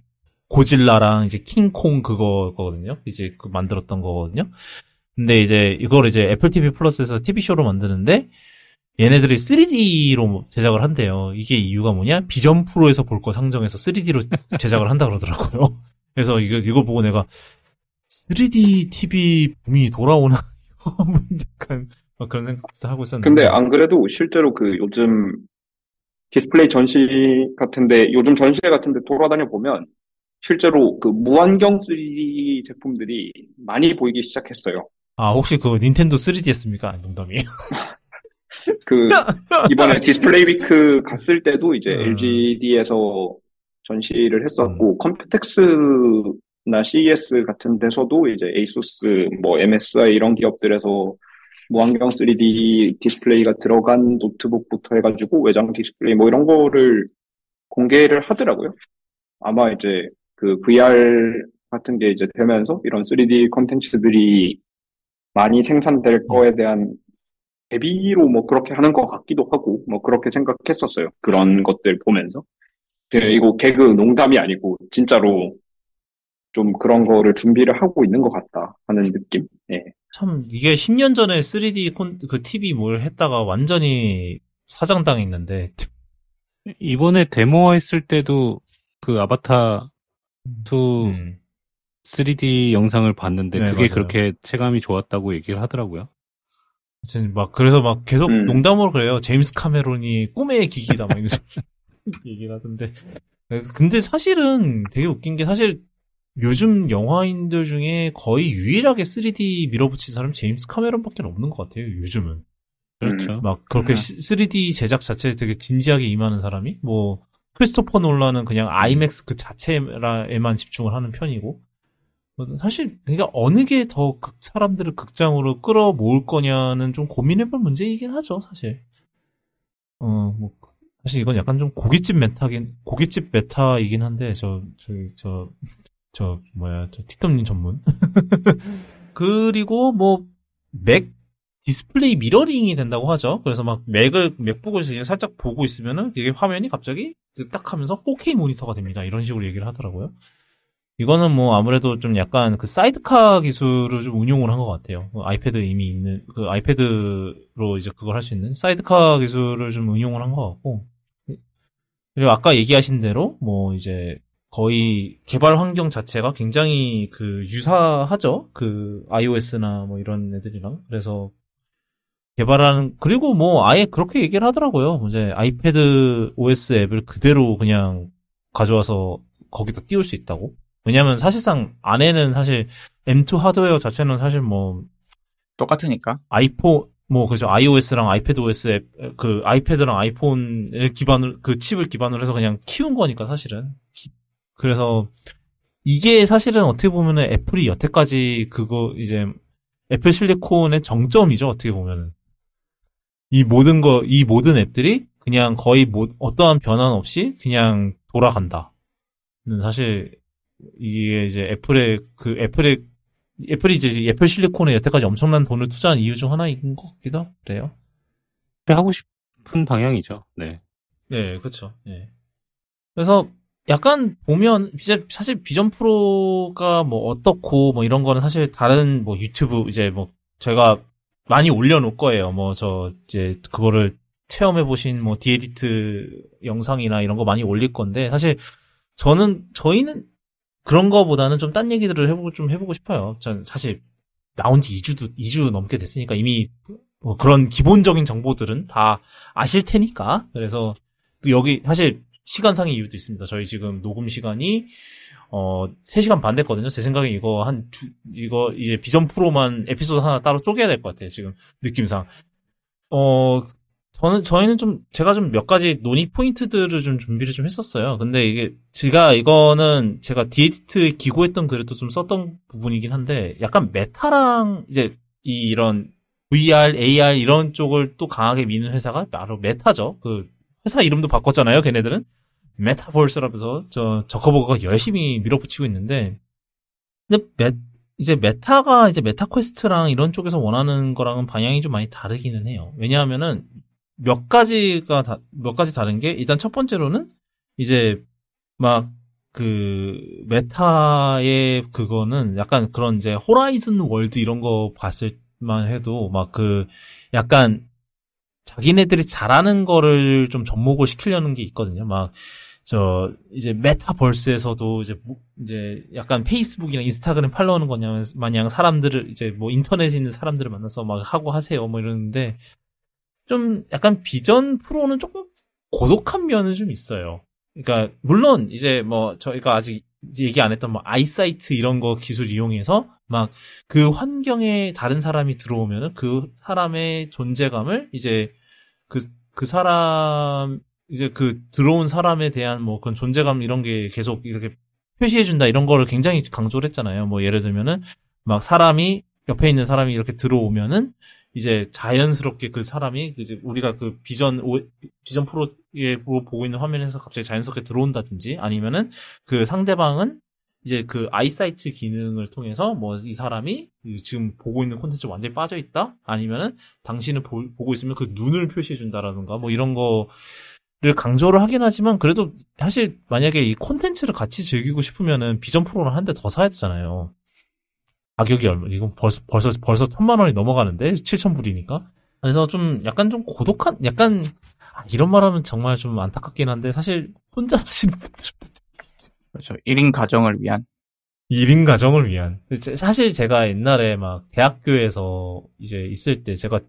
고질라랑 이제 킹콩 그거거든요. 이제 그 만들었던 거거든요. 근데 이제 이걸 이제 애플 TV 플러스에서 TV 쇼로 만드는데 얘네들이 3D로 제작을 한대요. 이게 이유가 뭐냐? 비전 프로에서 볼 거 상정해서 3D로 제작을 한다 그러더라고요. 그래서 이거 보고 내가 3D TV 붐이 돌아오나? 약간 막 그런 생각도 하고 있었는데. 근데 안 그래도 실제로 그 요즘 디스플레이 전시 같은데, 요즘 전시회 같은데 돌아다녀 보면 실제로 그 무안경 3D 제품들이 많이 보이기 시작했어요. 아, 혹시 그 닌텐도 3DS입니까? 농담이에요. 그 이번에 디스플레이 위크 갔을 때도 이제 LGD에서 전시를 했었고, 컴퓨텍스나 CES 같은 데서도 이제 ASUS, 뭐 MSI 이런 기업들에서 무안경 3D 디스플레이가 들어간 노트북부터 해가지고 외장 디스플레이 뭐 이런 거를 공개를 하더라고요. 아마 이제 그 VR 같은 게 이제 되면서 이런 3D 콘텐츠들이 많이 생산될 거에 대한 대비로 뭐 그렇게 하는 것 같기도 하고, 뭐 그렇게 생각했었어요. 그런 것들 보면서. 이거 개그 농담이 아니고 진짜로 좀 그런 거를 준비를 하고 있는 것 같다 하는 느낌. 예. 참 이게 10년 전에 3D 그 TV 뭘 했다가 완전히 사장당했는데, 이번에 데모했을 때도 그 아바타 2 3D 영상을 봤는데 네, 그게 맞아요. 그렇게 체감이 좋았다고 얘기를 하더라고요. 막 그래서 막 계속 농담으로 그래요. 제임스 카메론이 꿈의 기기다 막 이러면서 얘기를 하던데. 근데 사실은 되게 웃긴 게, 사실 요즘 영화인들 중에 거의 유일하게 3D 밀어붙인 사람은 제임스 카메론밖에 없는 것 같아요, 요즘은. 그렇죠. 막 그렇게 3D 제작 자체에 되게 진지하게 임하는 사람이, 뭐 크리스토퍼 놀란은 그냥 아이맥스 그 자체에만 집중을 하는 편이고, 사실 그러니까 어느 게 더 사람들을 극장으로 끌어모을 거냐는 좀 고민해볼 문제이긴 하죠, 사실. 뭐 사실 이건 약간 좀 고깃집 메타이긴 한데, 저 틱덤님 전문. 그리고 뭐 맥 디스플레이 미러링이 된다고 하죠. 그래서 막 맥북을 이제 살짝 보고 있으면은 이게 화면이 갑자기 딱 하면서 4K 모니터가 됩니다. 이런 식으로 얘기를 하더라고요. 이거는 뭐 아무래도 좀 약간 그 사이드카 기술을 좀 운용을 한 것 같아요. 아이패드 이미 있는, 그 아이패드로 이제 그걸 할 수 있는 사이드카 기술을 좀 운용을 한 것 같고. 그리고 아까 얘기하신 대로 뭐 이제 거의 개발 환경 자체가 굉장히 그 유사하죠. 그 iOS나 뭐 이런 애들이랑. 그래서 개발하는, 그리고 뭐 아예 그렇게 얘기를 하더라고요. 이제 아이패드 OS 앱을 그대로 그냥 가져와서 거기다 띄울 수 있다고. 왜냐면 사실상 안에는 사실 M2 하드웨어 자체는 사실 뭐 똑같으니까 아이폰 뭐 그죠, iOS랑 아이패드OS 앱, 그 아이패드랑 아이폰을 기반으로 그 칩을 기반으로 해서 그냥 키운 거니까 사실은. 그래서 이게 사실은 어떻게 보면은 애플이 여태까지 그거 이제 애플 실리콘의 정점이죠, 어떻게 보면은. 이 모든 앱들이 그냥 거의 어떠한 변환 없이 그냥 돌아간다. 는 사실 이게 이제 애플이 이제 애플 실리콘에 여태까지 엄청난 돈을 투자한 이유 중 하나인 것 같기도 해요. 하고 싶은 방향이죠. 네. 네, 그렇죠. 네. 그래서 약간 보면 이제 사실 비전 프로가 뭐 어떻고 뭐 이런 거는 사실 다른 뭐 유튜브 이제 뭐 제가 많이 올려놓을 거예요. 뭐 저 이제 그거를 체험해 보신 뭐 디에디트 영상이나 이런 거 많이 올릴 건데, 사실 저희는 그런 거보다는 좀 딴 얘기들을 해보고 싶어요. 전 사실 나온 지 2주 넘게 됐으니까 이미 뭐 그런 기본적인 정보들은 다 아실 테니까. 그래서 여기 사실 시간상의 이유도 있습니다. 저희 지금 녹음 시간이 3시간 반 됐거든요. 제 생각에 이거 이제 비전 프로만 에피소드 하나 따로 쪼개야 될 것 같아요. 지금 느낌상. 저희는 제가 몇 가지 논의 포인트들을 준비를 했었어요. 근데 이거는 제가 디에디트에 기고했던 글에도 썼던 부분이긴 한데, 약간 메타랑, 이제, 이런 VR, AR 이런 쪽을 또 강하게 미는 회사가 바로 메타죠. 그, 회사 이름도 바꿨잖아요, 걔네들은. 메타버스라면서, 저커버거가 열심히 밀어붙이고 있는데, 근데 메타가 이제 메타퀘스트랑 이런 쪽에서 원하는 거랑은 방향이 좀 많이 다르기는 해요. 왜냐하면은, 몇 가지 다른 게, 일단 첫 번째로는, 이제, 메타의 그거는 약간 그런 이제, 호라이즌 월드 이런 거 봤을 만 해도, 약간, 자기네들이 잘하는 거를 접목을 시키려는 게 있거든요. 이제 메타버스에서도 이제 약간 페이스북이나 인스타그램 팔로우는 거냐 마냥 사람들을, 이제 인터넷에 있는 사람들을 만나서 하고 하세요. 이러는데, 약간 비전 프로는 조금 고독한 면은 있어요. 그러니까, 물론, 이제 저희가 아직 얘기 안 했던 아이사이트 이런 거 기술 이용해서 그 환경에 다른 사람이 들어오면은 그 사람의 존재감을 이제 그 사람, 이제 그 들어온 사람에 대한 그런 존재감 이런 게 계속 이렇게 표시해준다 이런 거를 굉장히 강조를 했잖아요. 예를 들면은 사람이, 옆에 있는 사람이 이렇게 들어오면은 이제 자연스럽게 그 사람이 이제 우리가 그 비전 프로에 보고 있는 화면에서 갑자기 자연스럽게 들어온다든지 아니면은 그 상대방은 이제 그 아이사이트 기능을 통해서 이 사람이 지금 보고 있는 콘텐츠 완전히 빠져 있다? 아니면은 당신을 보고 있으면 그 눈을 표시해 준다라든가 이런 거를 강조를 하긴 하지만 그래도 사실 만약에 이 콘텐츠를 같이 즐기고 싶으면은 비전 프로를 한 대 더 사야 되잖아요. 가격이 얼마, 이건 벌써 1000만 원이 넘어가는데? 7000불이니까? 그래서 약간 고독한, 약간, 이런 말 하면 정말 안타깝긴 한데, 사실, 혼자 사시는 분들은. 그렇죠. 1인 가정을 위한. 1인 가정을 위한. 사실 제가 옛날에 대학교에서 이제 있을 때, 제가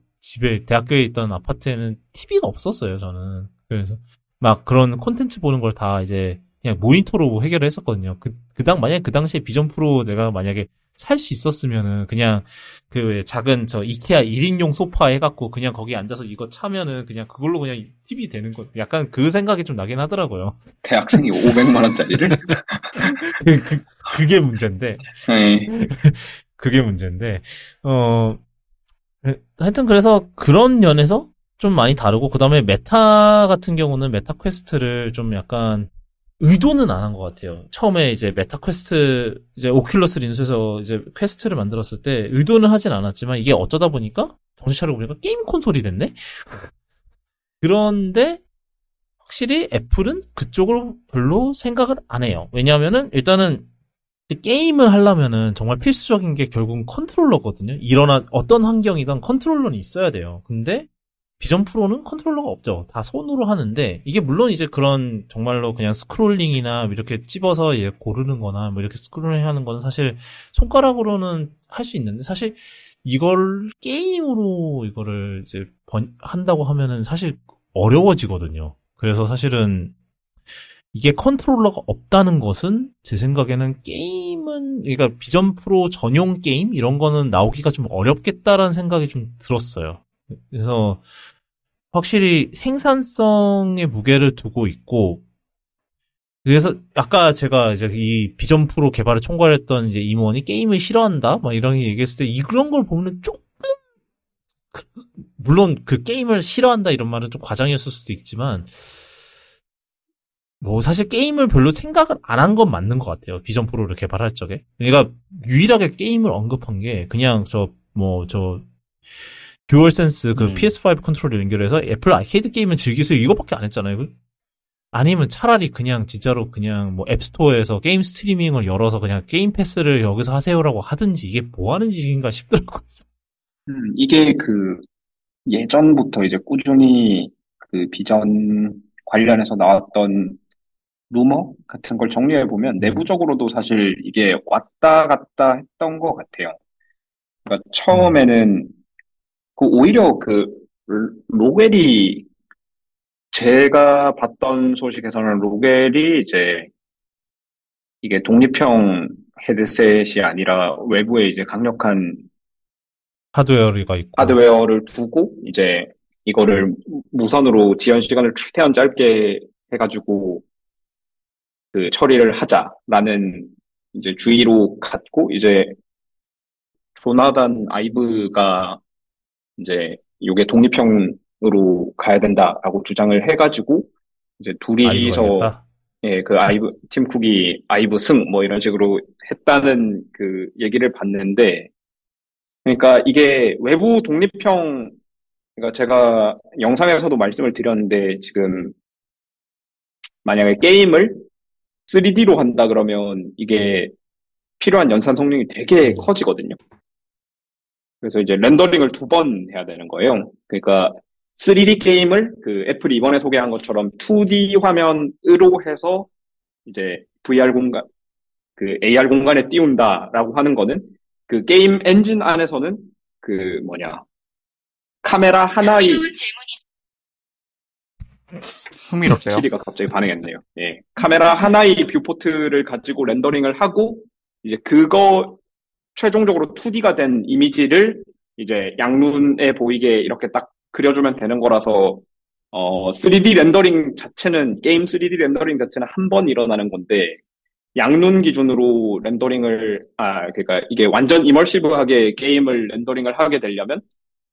대학교에 있던 아파트에는 TV가 없었어요, 저는. 그래서, 그런 콘텐츠 보는 걸 다 이제, 그냥 모니터로 해결을 했었거든요. 만약에 그 당시에 비전 프로 내가 만약에, 살 수 있었으면은, 그냥, 작은, 이케아 1인용 소파 해갖고, 그냥 거기 앉아서 이거 차면은, 그냥 그걸로 그냥 TV 되는 거, 약간 그 생각이 나긴 하더라고요. 대학생이 500만 원짜리를? 그게 문제인데. 그게 문제인데, 하여튼 그래서 그런 면에서 많이 다르고, 그 다음에 메타 같은 경우는 메타 퀘스트를 약간, 의도는 안 한 것 같아요. 처음에 이제 메타 퀘스트, 이제 오큘러스를 인수해서 이제 퀘스트를 만들었을 때 의도는 하진 않았지만 이게 어쩌다 보니까 정신 차리고 보니까 게임 콘솔이 됐네? 그런데 확실히 애플은 그쪽을 별로 생각을 안 해요. 왜냐하면은 일단은 게임을 하려면은 정말 필수적인 게 결국은 컨트롤러거든요. 어떤 환경이든 컨트롤러는 있어야 돼요. 근데 비전 프로는 컨트롤러가 없죠. 다 손으로 하는데, 이게 물론 이제 그런 정말로 그냥 스크롤링이나 이렇게 찝어서 고르는 거나 이렇게 스크롤링 하는 거는 사실 손가락으로는 할 수 있는데, 사실 이걸 게임으로 이거를 이제 한다고 하면은 사실 어려워지거든요. 그래서 사실은 이게 컨트롤러가 없다는 것은 제 생각에는 게임은, 그러니까 비전 프로 전용 게임? 이런 거는 나오기가 어렵겠다라는 생각이 들었어요. 그래서 확실히 생산성의 무게를 두고 있고, 그래서 아까 제가 이제 이 비전 프로 개발을 총괄했던 이제 임원이 게임을 싫어한다 이런 얘기했을 때 이런 걸 보면 조금 물론 그 게임을 싫어한다 이런 말은 과장이었을 수도 있지만 사실 게임을 별로 생각을 안 한 건 맞는 것 같아요. 비전 프로를 개발할 적에. 그러니까 유일하게 게임을 언급한 게 그냥 듀얼센스 PS5 컨트롤을 연결해서 애플 아케이드 게임을 즐기세요 이거밖에 안 했잖아요. 아니면 차라리 그냥 진짜로 그냥 앱스토어에서 게임 스트리밍을 열어서 그냥 게임 패스를 여기서 하세요라고 하든지 이게 뭐 하는 짓인가 싶더라고요. 이게 예전부터 이제 꾸준히 비전 관련해서 나왔던 루머 같은 걸 정리해 보면 내부적으로도 사실 이게 왔다 갔다 했던 것 같아요. 그러니까 처음에는 오히려 로겔이, 제가 봤던 소식에서는 로겔이 이제 이게 독립형 헤드셋이 아니라 외부에 이제 강력한 하드웨어가 있고 하드웨어를 두고 이제 이거를 무선으로 지연 시간을 최대한 짧게 해가지고 그 처리를 하자라는 이제 주의로 갔고, 이제 조나단 아이브가 이제 요게 독립형으로 가야 된다라고 주장을 해가지고 이제 둘이서 예, 그 아이브 팀 쿡이 아이브 승 뭐 이런 식으로 했다는 그 얘기를 봤는데, 그러니까 이게 외부 독립형, 그러니까 제가 영상에서도 말씀을 드렸는데 지금 만약에 게임을 3D로 한다 그러면 이게 필요한 연산 성능이 되게 커지거든요. 그래서 이제 렌더링을 두 번 해야 되는 거예요. 그러니까 3D 게임을 그 애플이 이번에 소개한 것처럼 2D 화면으로 해서 이제 VR 공간, 그 AR 공간에 띄운다라고 하는 거는 그 게임 엔진 안에서는 그 뭐냐, 카메라 하나의 흥미롭대요. 시리가 갑자기 반응했네요. 예, 카메라 하나의 뷰포트를 가지고 렌더링을 하고 이제 그거 최종적으로 2D가 된 이미지를 이제 양눈에 보이게 이렇게 딱 그려주면 되는 거라서 3D 렌더링 자체는, 게임 3D 렌더링 자체는 한 번 일어나는 건데, 양눈 기준으로 렌더링을 그러니까 이게 완전 이머시브하게 게임을 렌더링을 하게 되려면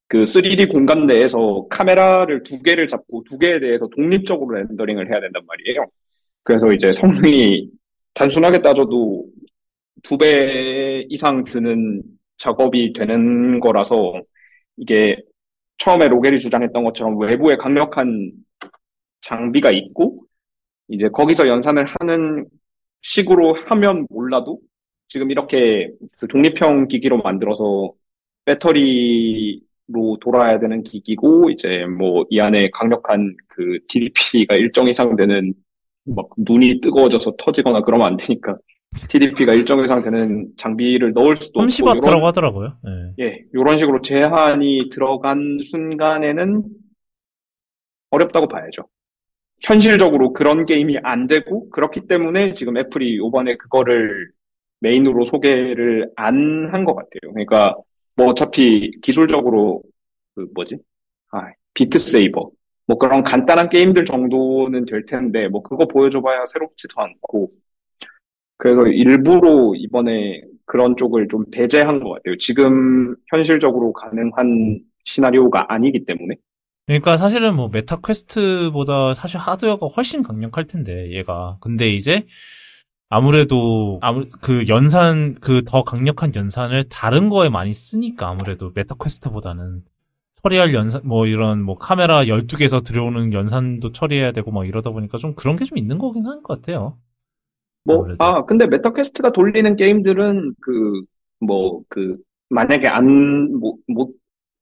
그 3D 공간 내에서 카메라를 두 개를 잡고 두 개에 대해서 독립적으로 렌더링을 해야 된단 말이에요. 그래서 이제 성능이 단순하게 따져도 2배 이상 드는 작업이 되는 거라서, 이게 처음에 로겔이 주장했던 것처럼 외부에 강력한 장비가 있고 이제 거기서 연산을 하는 식으로 하면 몰라도, 지금 이렇게 그 독립형 기기로 만들어서 배터리 로 돌아야 되는 기기고, 이제 뭐 이 안에 강력한 그 TDP가 일정 이상 되는, 막 눈이 뜨거워져서 터지거나 그러면 안 되니까 TDP가 일정 이상 되는 장비를 넣을 수도 30W라고 요런, 하더라고요. 네. 예, 이런 식으로 제한이 들어간 순간에는 어렵다고 봐야죠. 현실적으로 그런 게임이 안 되고, 그렇기 때문에 지금 애플이 이번에 그거를 메인으로 소개를 안 한 것 같아요. 그러니까 뭐 어차피 기술적으로 그 뭐지? 비트 세이버 뭐 그런 간단한 게임들 정도는 될 텐데 뭐 그거 보여줘봐야 새롭지도 않고, 그래서 일부러 이번에 그런 쪽을 좀 배제한 것 같아요. 지금 현실적으로 가능한 시나리오가 아니기 때문에. 그러니까 사실은 뭐 메타 퀘스트보다 사실 하드웨어가 훨씬 강력할 텐데 얘가. 근데 이제 아무래도 그 연산, 그 더 강력한 연산을 다른 거에 많이 쓰니까, 아무래도 메타 퀘스트보다는 처리할 연산, 뭐 이런 뭐 카메라 12개에서 들어오는 연산도 처리해야 되고 막 이러다 보니까 좀 그런 게 좀 있는 거긴 한 것 같아요. 뭐 근데 메타 퀘스트가 돌리는 게임들은 만약에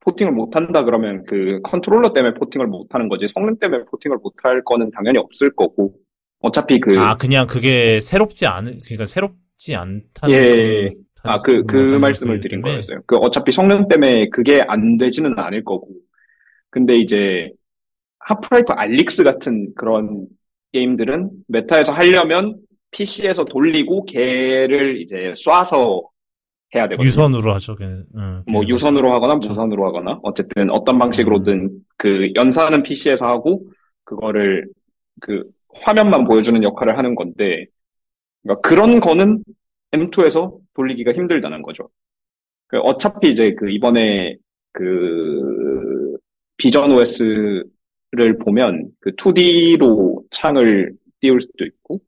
포팅을 못 한다 그러면 그 컨트롤러 때문에 포팅을 못 하는 거지, 성능 때문에 포팅을 못 할 거는 당연히 없을 거고. 어차피 그냥 그게 새롭지 않다는. 예. 그 말씀을 드린 거였어요. 그 어차피 성능 때문에 그게 안 되지는 않을 거고. 근데 이제 하프라이프 알릭스 같은 그런 게임들은 메타에서 하려면 PC에서 돌리고 걔를 이제 쏴서 해야 되거든요. 유선으로 하죠. 뭐 유선으로 하거나 무선으로 하거나 어쨌든 어떤 방식으로든 그 연산은 PC에서 하고 그거를 그 화면만 보여주는 역할을 하는 건데, 그러니까 그런 거는 M2에서 돌리기가 힘들다는 거죠. 그러니까 어차피 이제 그 이번에 그 비전 OS를 보면 그 2D로 창을 띄울 수도 있고,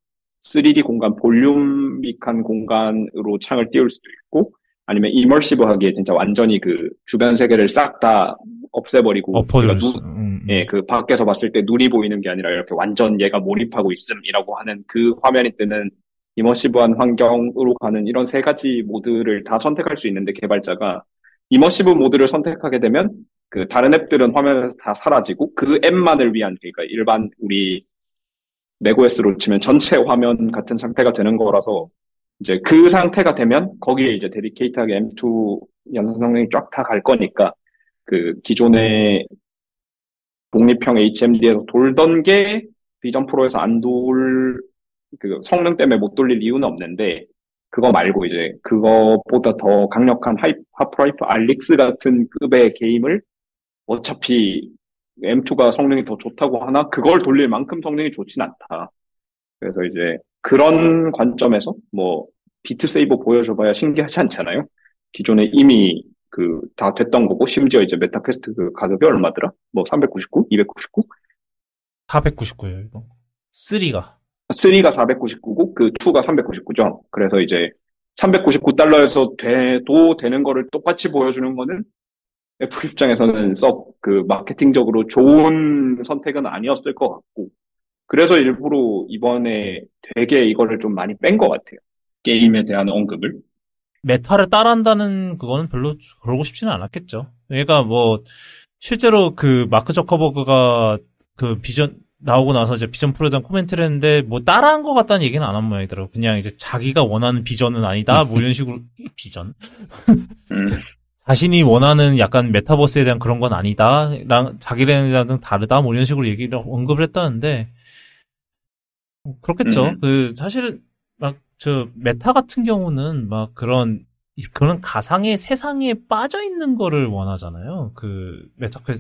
3D 공간, 볼륨믹한 공간으로 창을 띄울 수도 있고, 아니면 이머시브하게 진짜 완전히 그 주변 세계를 싹 다 없애버리고, 예, 그 밖에서 봤을 때 눈이 보이는 게 아니라 이렇게 완전 얘가 몰입하고 있음이라고 하는 그 화면이 뜨는 이머시브한 환경으로 가는, 이런 세 가지 모드를 다 선택할 수 있는데, 개발자가 이머시브 모드를 선택하게 되면 그 다른 앱들은 화면에서 다 사라지고 그 앱만을 위한, 그러니까 일반 우리 맥OS로 치면 전체 화면 같은 상태가 되는 거라서, 이제 그 상태가 되면 거기에 이제 데디케이트하게 M2 연산 성능이 쫙 다 갈 거니까, 그 기존의 독립형 HMD에서 돌던 게 비전 프로에서 안 돌 그 성능 때문에 못 돌릴 이유는 없는데, 그거 말고 이제 그거보다 더 강력한 하프라이프 알릭스 같은 급의 게임을 어차피 M2가 성능이 더 좋다고 하나 그걸 돌릴 만큼 성능이 좋진 않다. 그래서 이제 그런 관점에서 뭐 비트세이버 보여줘봐야 신기하지 않잖아요. 기존에 이미 그 다 됐던 거고, 심지어 이제 메타퀘스트 그 가격이 얼마더라? 뭐 399? 299? 499예요 이거. 3가 499고 그 2가 399죠. 그래서 이제 399달러에서 돼도 되는 거를 똑같이 보여주는 거는 애플 입장에서는 썩 그 마케팅적으로 좋은 선택은 아니었을 것 같고, 그래서 일부러 이번에 되게 이거를 좀 많이 뺀 것 같아요. 게임에 대한 언급을. 메타를 따라한다는 그거는 별로 그러고 싶지는 않았겠죠. 그러니까 뭐 실제로 그 마크 저커버그가 그 비전 나오고 나서 이제 비전 프로에 대한 코멘트를 했는데, 뭐 따라한 것 같다는 얘기는 안 한 모양이더라고. 그냥 이제 자기가 원하는 비전은 아니다, 뭐 이런 식으로. 비전? 자신이 원하는 약간 메타버스에 대한 그런 건 아니다, 자기네랑 다르다, 뭐 이런 식으로 얘기를 언급을 했다는데, 그렇겠죠. 그 사실은 막 저 메타 같은 경우는 막 그런 가상의 세상에 빠져 있는 거를 원하잖아요. 그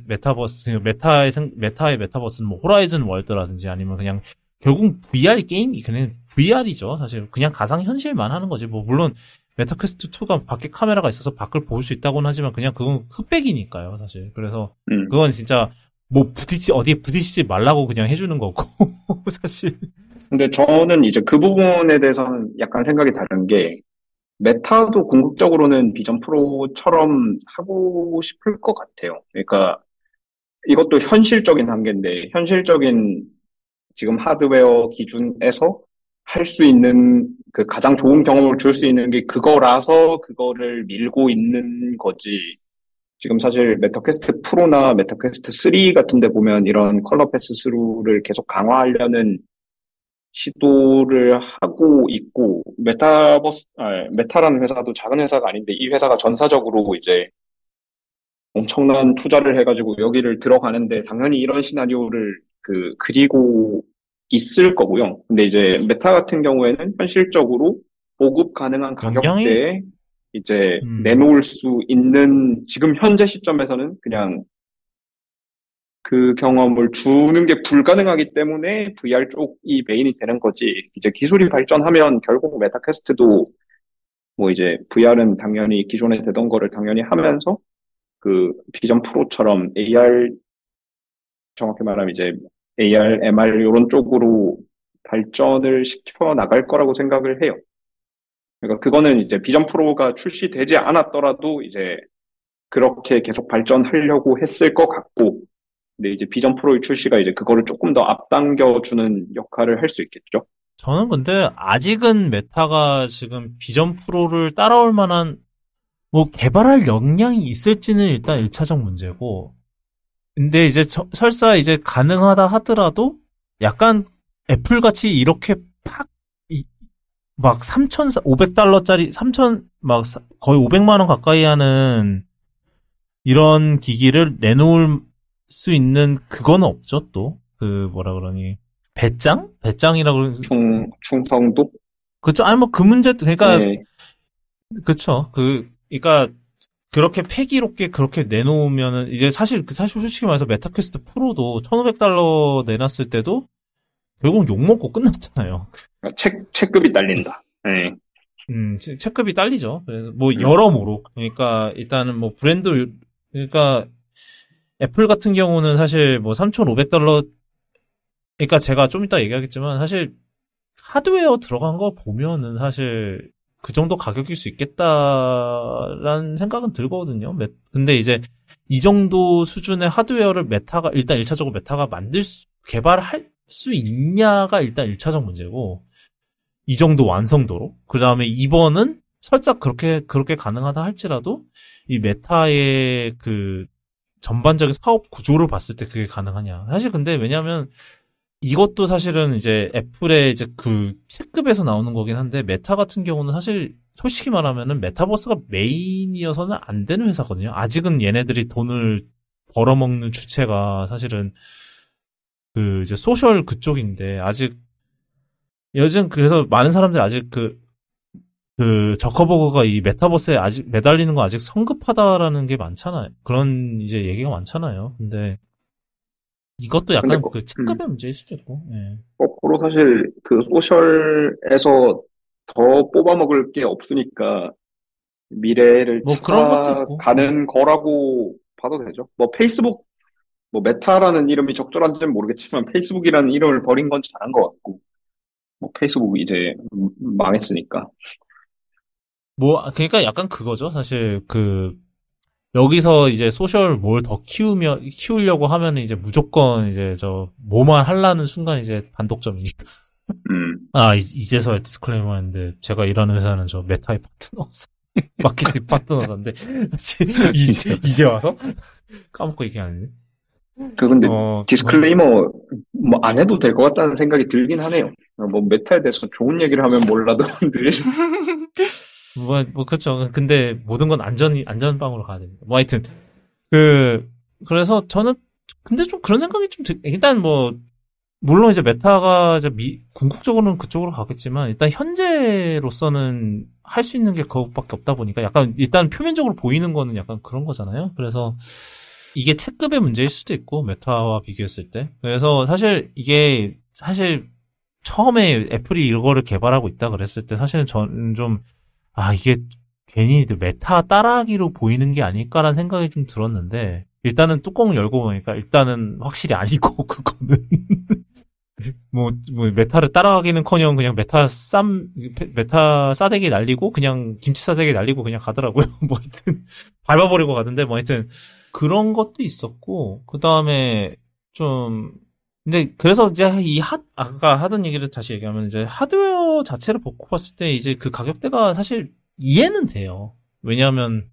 메타버스, 메타의 메타버스는 뭐 호라이즌 월드라든지 아니면 그냥 결국 VR 게임이 그냥 VR이죠. 사실 그냥 가상 현실만 하는 거지. 뭐 물론 메타퀘스트 2가 밖에 카메라가 있어서 밖을 볼 수 있다고는 하지만 그냥 그건 흑백이니까요, 사실. 그래서 그건 진짜 뭐 어디에 부딪히지 말라고 그냥 해주는 거고 사실. 근데 저는 이제 그 부분에 대해서는 약간 생각이 다른 게, 메타도 궁극적으로는 비전 프로처럼 하고 싶을 것 같아요. 그러니까 이것도 현실적인 한계인데, 현실적인 지금 하드웨어 기준에서 할 수 있는 그 가장 좋은 경험을 줄 수 있는 게 그거라서 그거를 밀고 있는 거지. 지금 사실 메타퀘스트 프로나 메타퀘스트 3 같은 데 보면 이런 컬러 패스스루를 계속 강화하려는 시도를 하고 있고, 메타라는 회사도 작은 회사가 아닌데, 이 회사가 전사적으로 이제 엄청난 투자를 해가지고 여기를 들어가는데, 당연히 이런 시나리오를 그리고 있을 거고요. 근데 이제 메타 같은 경우에는 현실적으로 보급 가능한 가격대에 이제 내놓을 수 있는, 지금 현재 시점에서는 그냥 그 경험을 주는 게 불가능하기 때문에 VR 쪽이 메인이 되는 거지. 이제 기술이 발전하면 결국 메타퀘스트도 뭐 이제 VR은 당연히 기존에 되던 거를 당연히 하면서 그 비전 프로처럼 AR, 정확히 말하면 이제 AR, MR 이런 쪽으로 발전을 시켜 나갈 거라고 생각을 해요. 그러니까 그거는 이제 비전 프로가 출시되지 않았더라도 이제 그렇게 계속 발전하려고 했을 것 같고, 근데 이제 비전 프로의 출시가 이제 그거를 조금 더 앞당겨주는 역할을 할 수 있겠죠. 저는 근데 아직은 메타가 지금 비전 프로를 따라올 만한 뭐 개발할 역량이 있을지는 일단 1차적 문제고, 근데 이제 설사 이제 가능하다 하더라도 약간 애플같이 이렇게 팍 막 3,500달러짜리 3천 막 거의 500만 원 가까이 하는 이런 기기를 내놓을 수 있는 그건 없죠. 또 그 뭐라 그러니 배짱이라고 충성도? 그렇죠. 아니 뭐 그 문제, 그러니까 네. 그렇죠. 그러니까 그렇게 패기롭게 그렇게 내놓으면은 이제 사실 솔직히 말해서 메타퀘스트 프로도 1,500달러 내놨을 때도 결국 욕 먹고 끝났잖아요. 체급이 딸린다. 네. 체급이 딸리죠. 그래서 뭐 여러모로, 그러니까 일단은 뭐 브랜드, 그러니까 애플 같은 경우는 사실 뭐 3,500달러, 그러니까 제가 좀 이따 얘기하겠지만 사실 하드웨어 들어간 거 보면은 사실 그 정도 가격일 수 있겠다라는 생각은 들거든요. 근데 이제 이 정도 수준의 하드웨어를 메타가 일단 1차적으로 메타가 개발할 수 있냐가 일단 1차적 문제고, 이 정도 완성도로. 그 다음에 2번은 살짝 그렇게 가능하다 할지라도 이 메타의 그 전반적인 사업 구조를 봤을 때 그게 가능하냐. 사실 근데 왜냐면 이것도 사실은 이제 애플의 이제 그 체급에서 나오는 거긴 한데, 메타 같은 경우는 사실 솔직히 말하면은 메타버스가 메인이어서는 안 되는 회사거든요. 아직은 얘네들이 돈을 벌어먹는 주체가 사실은 그 이제 소셜 그쪽인데, 아직 요즘 그래서 많은 사람들이 아직 그 저커버거가 이 메타버스에 아직 매달리는 거 아직 성급하다라는 게 많잖아요. 그런 이제 얘기가 많잖아요. 근데 이것도 약간 그 착각의 문제일 수도 있고. 예. 거꾸로 사실 그 소셜에서 더 뽑아먹을 게 없으니까 미래를 뭐 찾아가는 거라고 봐도 되죠. 뭐 페이스북, 뭐 메타라는 이름이 적절한지는 모르겠지만 페이스북이라는 이름을 버린 건 잘한 것 같고. 뭐 페이스북이 이제 망했으니까. 뭐 그러니까 약간 그거죠. 사실 그 여기서 이제 소셜 뭘 더 키우려고 하면 이제 무조건 이제 저 뭐만 하려는 순간 이제 단독점이니까. 아 이제서야 디스클레이머 했는데 제가 일하는 회사는 저 메타의 파트너 마케팅 파트너인데 이제 와서 까먹고 얘기하는데. 그 근데 디스클레이머 뭐 안 해도 될 것 같다는 생각이 들긴 하네요. 뭐 메타에 대해서 좋은 얘기를 하면 몰라도 늘. 뭐 그렇죠. 근데 모든 건 안전빵으로 가야 됩니다. 뭐 하여튼 그래서 저는 근데 좀 그런 생각이 좀 일단 뭐 물론 이제 메타가 이제 궁극적으로는 그쪽으로 가겠지만 일단 현재로서는 할 수 있는 게 그것밖에 없다 보니까 약간 일단 표면적으로 보이는 거는 약간 그런 거잖아요. 그래서 이게 체급의 문제일 수도 있고 메타와 비교했을 때. 그래서 사실 이게 사실 처음에 애플이 이거를 개발하고 있다 그랬을 때 사실은 저는 좀 이게 괜히 메타 따라하기로 보이는 게 아닐까라는 생각이 좀 들었는데 일단은 뚜껑을 열고 보니까 일단은 확실히 아니고 그거는 뭐 메타를 따라하기는커녕 그냥 메타 싸대기 날리고 그냥 김치 싸대기 날리고 그냥 가더라고요. 뭐 하여튼 밟아버리고 가던데 뭐 하여튼 그런 것도 있었고 그 다음에 좀 근데 그래서 이제 아까 하던 얘기를 다시 얘기하면 이제 하드웨어 자체를 보고 봤을 때 이제 그 가격대가 사실 이해는 돼요. 왜냐하면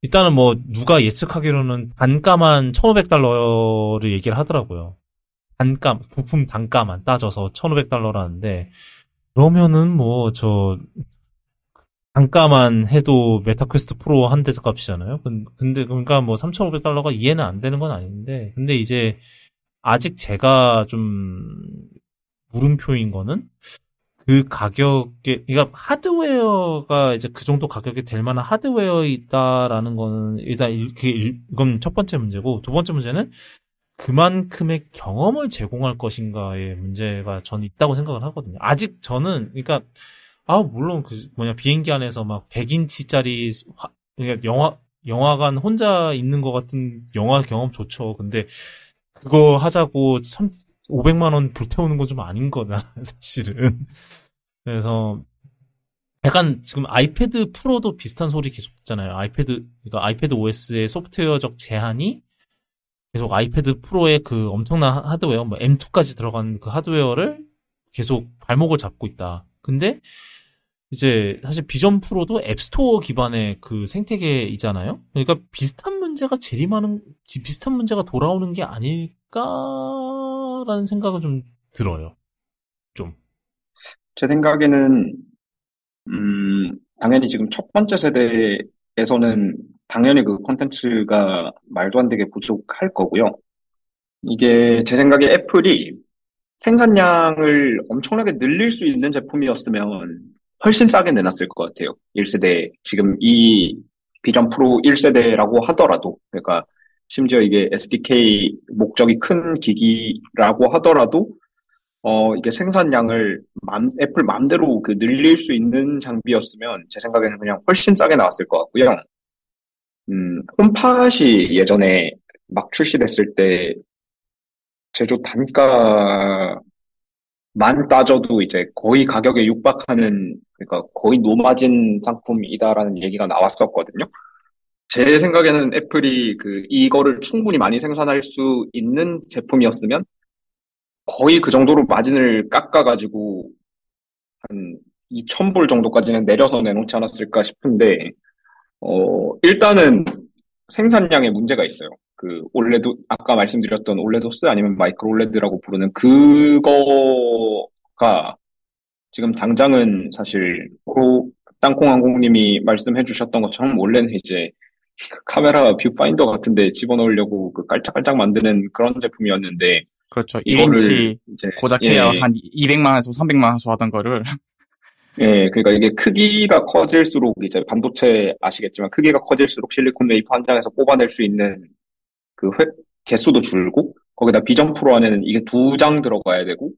일단은 뭐 누가 예측하기로는 단가만 $1,500를 얘기를 하더라고요. 단가 부품 단가만 따져서 $1,500라는데 그러면은 뭐 저 단가만 해도 메타퀘스트 프로 한 대 값이잖아요. 근데 그러니까 뭐 $3,500가 이해는 안 되는 건 아닌데 근데 이제 아직 제가 좀 물음표인 거는 그 가격에 그러니까 하드웨어가 이제 그 정도 가격이 될 만한 하드웨어 있다라는 거는 일단 이건 첫 번째 문제고 두 번째 문제는 그만큼의 경험을 제공할 것인가의 문제가 전 있다고 생각을 하거든요. 아직 저는 그러니까 물론 그 비행기 안에서 막 100인치짜리 그러니까 영화관 혼자 있는 것 같은 영화 경험 좋죠. 근데 그거 하자고 500만 원 불태우는 건 좀 아닌 거다 사실은. 그래서 약간 지금 아이패드 프로도 비슷한 소리 계속 듣잖아요. 그러니까 아이패드 OS의 소프트웨어적 제한이 계속 아이패드 프로의 그 엄청난 하드웨어, 뭐 M2까지 들어간 그 하드웨어를 계속 발목을 잡고 있다. 근데 이제 사실 비전 프로도 앱스토어 기반의 그 생태계이잖아요. 그러니까 비슷한 문제가 돌아오는 게 아닐까라는 생각은 좀 들어요. 좀. 제 생각에는 당연히 지금 첫 번째 세대에서는 당연히 그 콘텐츠가 말도 안 되게 부족할 거고요. 이게 제 생각에 애플이 생산량을 엄청나게 늘릴 수 있는 제품이었으면 훨씬 싸게 내놨을 것 같아요. 1세대, 지금 이 비전 프로 1세대라고 하더라도, 그러니까 심지어 이게 SDK 목적이 큰 기기라고 하더라도, 이게 생산량을 애플 마음대로 늘릴 수 있는 장비였으면 제 생각에는 그냥 훨씬 싸게 나왔을 것 같고요. 홈팟이 예전에 막 출시됐을 때 제조 단가, 만 따져도 이제 거의 가격에 육박하는, 그러니까 거의 노마진 상품이다라는 얘기가 나왔었거든요. 제 생각에는 애플이 이거를 충분히 많이 생산할 수 있는 제품이었으면 거의 그 정도로 마진을 깎아가지고 한 2,000불 정도까지는 내려서 내놓지 않았을까 싶은데, 일단은 생산량에 문제가 있어요. 아까 말씀드렸던 올레도스 아니면 마이크로 올레드라고 부르는 그거가 지금 당장은 사실 땅콩항공님이 말씀해주셨던 것처럼 원래는 이제 카메라 뷰파인더 같은데 집어넣으려고 깔짝깔짝 만드는 그런 제품이었는데 그렇죠. 1인치 고작해야 한 200만원에서 300만원 하던 거를. 예, 그러니까 이게 크기가 커질수록 이제 반도체 아시겠지만 크기가 커질수록 실리콘 웨이퍼 한 장에서 뽑아낼 수 있는 그 개수도 줄고, 거기다 비전 프로 안에는 이게 두 장 들어가야 되고,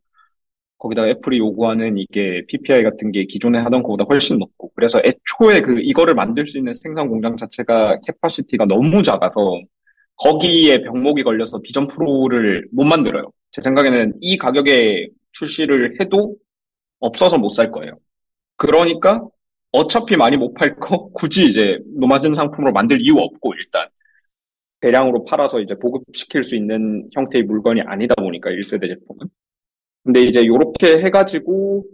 거기다 애플이 요구하는 이게 PPI 같은 게 기존에 하던 것보다 훨씬 높고, 그래서 애초에 이거를 만들 수 있는 생산 공장 자체가 캐파시티가 너무 작아서 거기에 병목이 걸려서 비전 프로를 못 만들어요. 제 생각에는 이 가격에 출시를 해도 없어서 못 살 거예요. 그러니까 어차피 많이 못 팔 거 굳이 이제 노마진 상품으로 만들 이유 없고, 일단 대량으로 팔아서 이제 보급시킬 수 있는 형태의 물건이 아니다 보니까 1세대 제품은. 근데 이제 요렇게 해가지고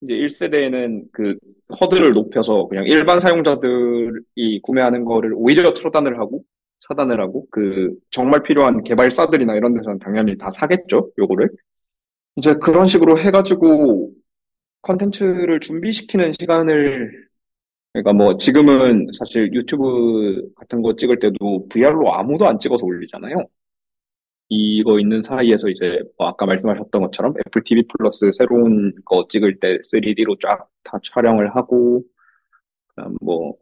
이제 1세대에는 그 허들을 높여서 그냥 일반 사용자들이 구매하는 거를 오히려 차단을 하고 정말 필요한 개발사들이나 이런 데서는 당연히 다 사겠죠, 요거를. 이제 그런 식으로 해가지고 컨텐츠를 준비시키는 시간을, 그러니까 뭐 지금은 사실 유튜브 같은 거 찍을 때도 VR로 아무도 안 찍어서 올리잖아요. 이거 있는 사이에서 이제 뭐 아까 말씀하셨던 것처럼 애플 TV 플러스 새로운 거 찍을 때 3D로 쫙 다 촬영을 하고, 뭐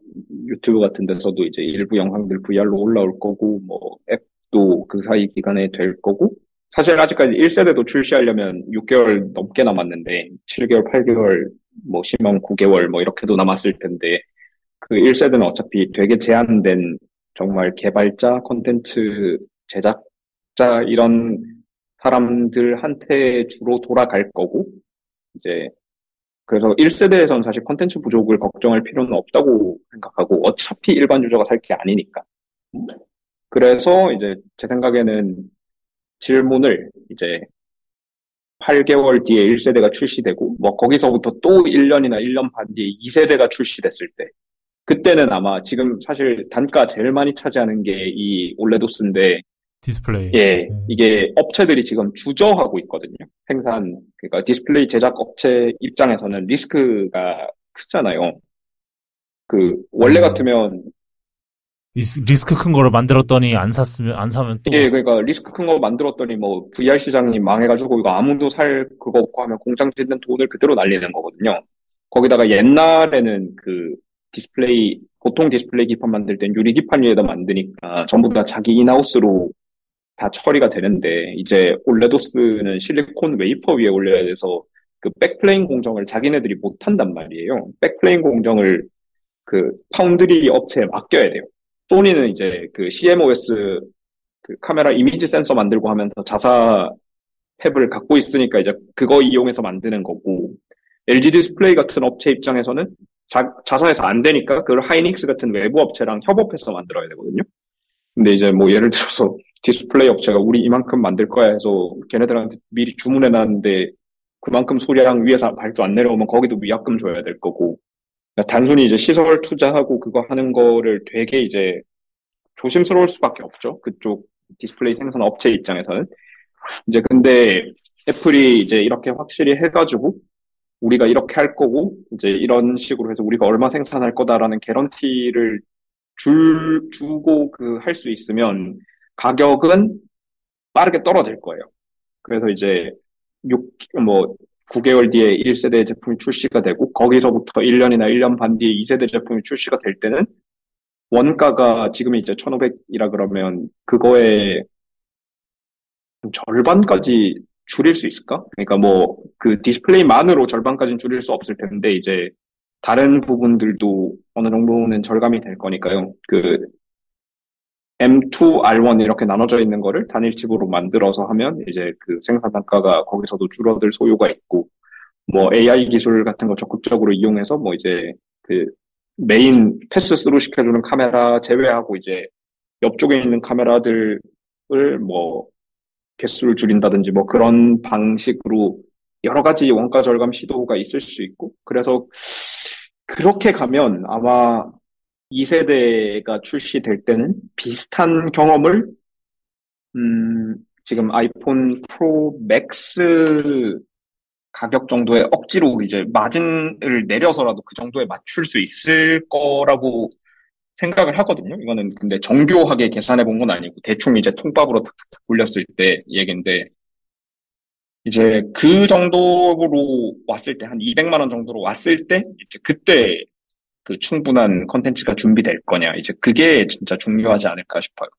유튜브 같은 데서도 이제 일부 영상들 VR로 올라올 거고, 뭐 앱도 그 사이 기간에 될 거고. 사실 아직까지 1세대도 출시하려면 6개월 넘게 남았는데, 7개월, 8개월, 뭐 심하면 9개월 뭐 이렇게도 남았을 텐데, 그 1세대는 어차피 되게 제한된 정말 개발자, 콘텐츠 제작자 이런 사람들한테 주로 돌아갈 거고, 이제 그래서 1세대에선 사실 콘텐츠 부족을 걱정할 필요는 없다고 생각하고, 어차피 일반 유저가 살 게 아니니까. 그래서 이제 제 생각에는 질문을 이제 8개월 뒤에 1세대가 출시되고, 뭐 거기서부터 또 1년이나 1년 반 뒤에 2세대가 출시됐을 때, 그때는 아마 지금 사실 단가 제일 많이 차지하는 게 이 올레도스인데, 디스플레이. 예, 이게 업체들이 지금 주저하고 있거든요. 그러니까 디스플레이 제작 업체 입장에서는 리스크가 크잖아요. 원래 같으면 리스크 큰 거를 만들었더니 안 사면 또. 예, 그러니까 리스크 큰 거 만들었더니 뭐 VR 시장이 망해가지고 이거 아무도 살 그거 없고 하면 공장 짓는 돈을 그대로 날리는 거거든요. 거기다가 옛날에는 디스플레이, 보통 디스플레이 기판 만들 땐 유리 기판 위에다 만드니까 전부 다 자기 인하우스로 다 처리가 되는데, 이제 올레도스는 실리콘 웨이퍼 위에 올려야 돼서 백플레인 공정을 자기네들이 못 한단 말이에요. 백플레인 공정을 파운드리 업체에 맡겨야 돼요. 소니는 이제 CMOS 카메라 이미지 센서 만들고 하면서 자사 팹을 갖고 있으니까 이제 그거 이용해서 만드는 거고, LG 디스플레이 같은 업체 입장에서는 자사에서 안 되니까 그걸 하이닉스 같은 외부 업체랑 협업해서 만들어야 되거든요. 근데 이제 뭐 예를 들어서 디스플레이 업체가 우리 이만큼 만들 거야 해서 걔네들한테 미리 주문해 놨는데 그만큼 수량 위에서 발주 안 내려오면 거기도 위약금 줘야 될 거고, 단순히 이제 시설 투자하고 그거 하는 거를 되게 이제 조심스러울 수밖에 없죠, 그쪽 디스플레이 생산 업체 입장에서는. 이제 근데 애플이 이제 이렇게 확실히 해가지고 우리가 이렇게 할 거고 이제 이런 식으로 해서 우리가 얼마 생산할 거다라는 개런티를 주고 할 수 있으면 가격은 빠르게 떨어질 거예요. 그래서 이제 9개월 뒤에 1세대 제품이 출시가 되고, 거기서부터 1년이나 1년 반 뒤에 2세대 제품이 출시가 될 때는 원가가 지금 이제 1,500이라 그러면 그거의 절반까지 줄일 수 있을까? 그러니까 뭐 디스플레이만으로 절반까지는 줄일 수 없을 텐데, 이제 다른 부분들도 어느 정도는 절감이 될 거니까요. M2, R1 이렇게 나눠져 있는 거를 단일칩으로 만들어서 하면 이제 생산 단가가 거기서도 줄어들 소요가 있고, 뭐 AI 기술 같은 거 적극적으로 이용해서 뭐 이제 메인 패스스루 시켜주는 카메라 제외하고 이제 옆쪽에 있는 카메라들을 뭐 개수를 줄인다든지 뭐 그런 방식으로 여러 가지 원가 절감 시도가 있을 수 있고, 그래서 그렇게 가면 아마 2세대가 출시될 때는 비슷한 경험을 지금 아이폰 프로 맥스 가격 정도에 억지로 이제 마진을 내려서라도 그 정도에 맞출 수 있을 거라고 생각을 하거든요. 이거는 근데 정교하게 계산해 본 건 아니고 대충 이제 통밥으로 탁탁탁 올렸을 때 얘긴데, 이제 그 정도로 왔을 때, 한 200만 원 정도로 왔을 때, 이제 그때 그 충분한 컨텐츠가 준비될 거냐, 이제 그게 진짜 중요하지 않을까 싶어요.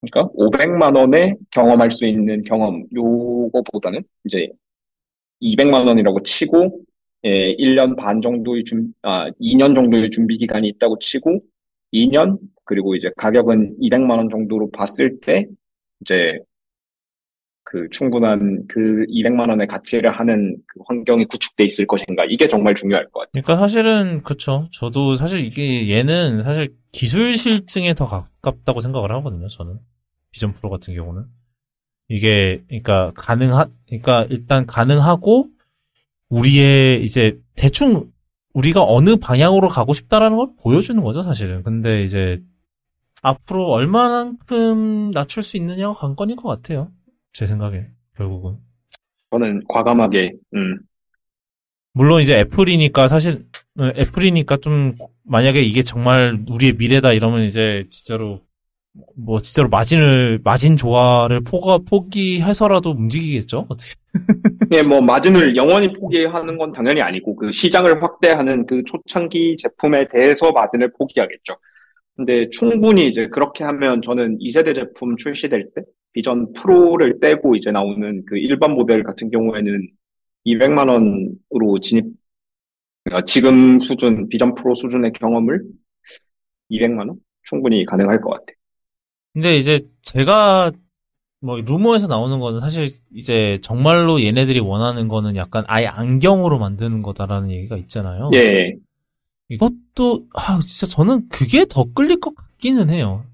그러니까 500만 원에 경험할 수 있는 경험, 요거보다는 이제 200만 원이라고 치고, 예, 1년 반 정도의 2년 정도의 준비 기간이 있다고 치고, 2년, 그리고 이제 가격은 200만 원 정도로 봤을 때, 이제 그 충분한 그 200만 원의 가치를 하는 그 환경이 구축돼 있을 것인가, 이게 정말 중요할 것 같아요. 그러니까 사실은 그쵸. 저도 사실 이게 얘는 사실 기술 실증에 더 가깝다고 생각을 하거든요. 저는 비전 프로 같은 경우는 이게 그러니까 일단 가능하고 우리의 이제 대충 우리가 어느 방향으로 가고 싶다라는 걸 보여주는 거죠, 사실은. 근데 이제 앞으로 얼마만큼 낮출 수 있느냐가 관건인 것 같아요. 제 생각에, 결국은. 저는 과감하게, 물론 이제 애플이니까 좀, 만약에 이게 정말 우리의 미래다 이러면 이제 진짜로 마진 조화를 포기해서라도 움직이겠죠? 어떻게. 예, 마진을 영원히 포기하는 건 당연히 아니고, 그 시장을 확대하는 그 초창기 제품에 대해서 마진을 포기하겠죠. 근데 충분히 이제 그렇게 하면 저는 2세대 제품 출시될 때, 비전 프로를 떼고 이제 나오는 그 일반 모델 같은 경우에는 200만 원으로 그러니까 지금 수준, 비전 프로 수준의 경험을 200만 원? 충분히 가능할 것 같아요. 근데 이제 제가 루머에서 나오는 거는 사실 이제 정말로 얘네들이 원하는 거는 약간 아예 안경으로 만드는 거다라는 얘기가 있잖아요. 예. 이것도, 진짜 저는 그게 더 끌릴 것 같기는 해요.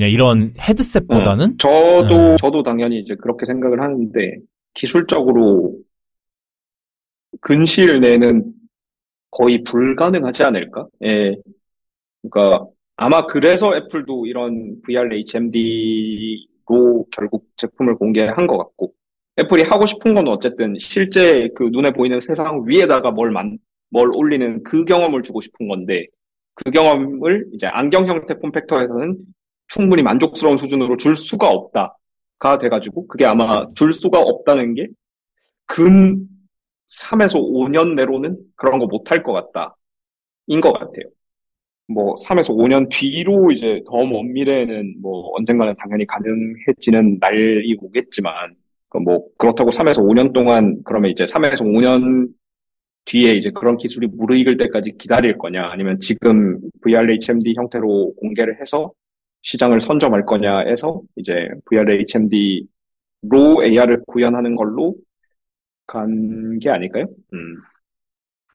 이런 헤드셋보다는? 저도 당연히 이제 그렇게 생각을 하는데, 기술적으로 근시일 내는 거의 불가능하지 않을까? 예. 그러니까, 아마 그래서 애플도 이런 VR HMD로 결국 제품을 공개한 것 같고, 애플이 하고 싶은 건 어쨌든 실제 그 눈에 보이는 세상 위에다가 뭘 올리는 그 경험을 주고 싶은 건데, 그 경험을 이제 안경 형태 폼팩터에서는 충분히 만족스러운 수준으로 줄 수가 없다가 돼가지고, 그게 아마 줄 수가 없다는 게 근 3에서 5년 내로는 그런 거 못할 것 같다 인 것 같아요. 3에서 5년 뒤로 이제 더 먼 미래에는 언젠가는 당연히 가능해지는 날이 오겠지만, 그렇다고 3에서 5년 동안, 그러면 이제 3에서 5년 뒤에 이제 그런 기술이 무르익을 때까지 기다릴 거냐, 아니면 지금 VR HMD 형태로 공개를 해서 시장을 선점할 거냐 해서 이제 VR HMD로 AR을 구현하는 걸로 간 게 아닐까요?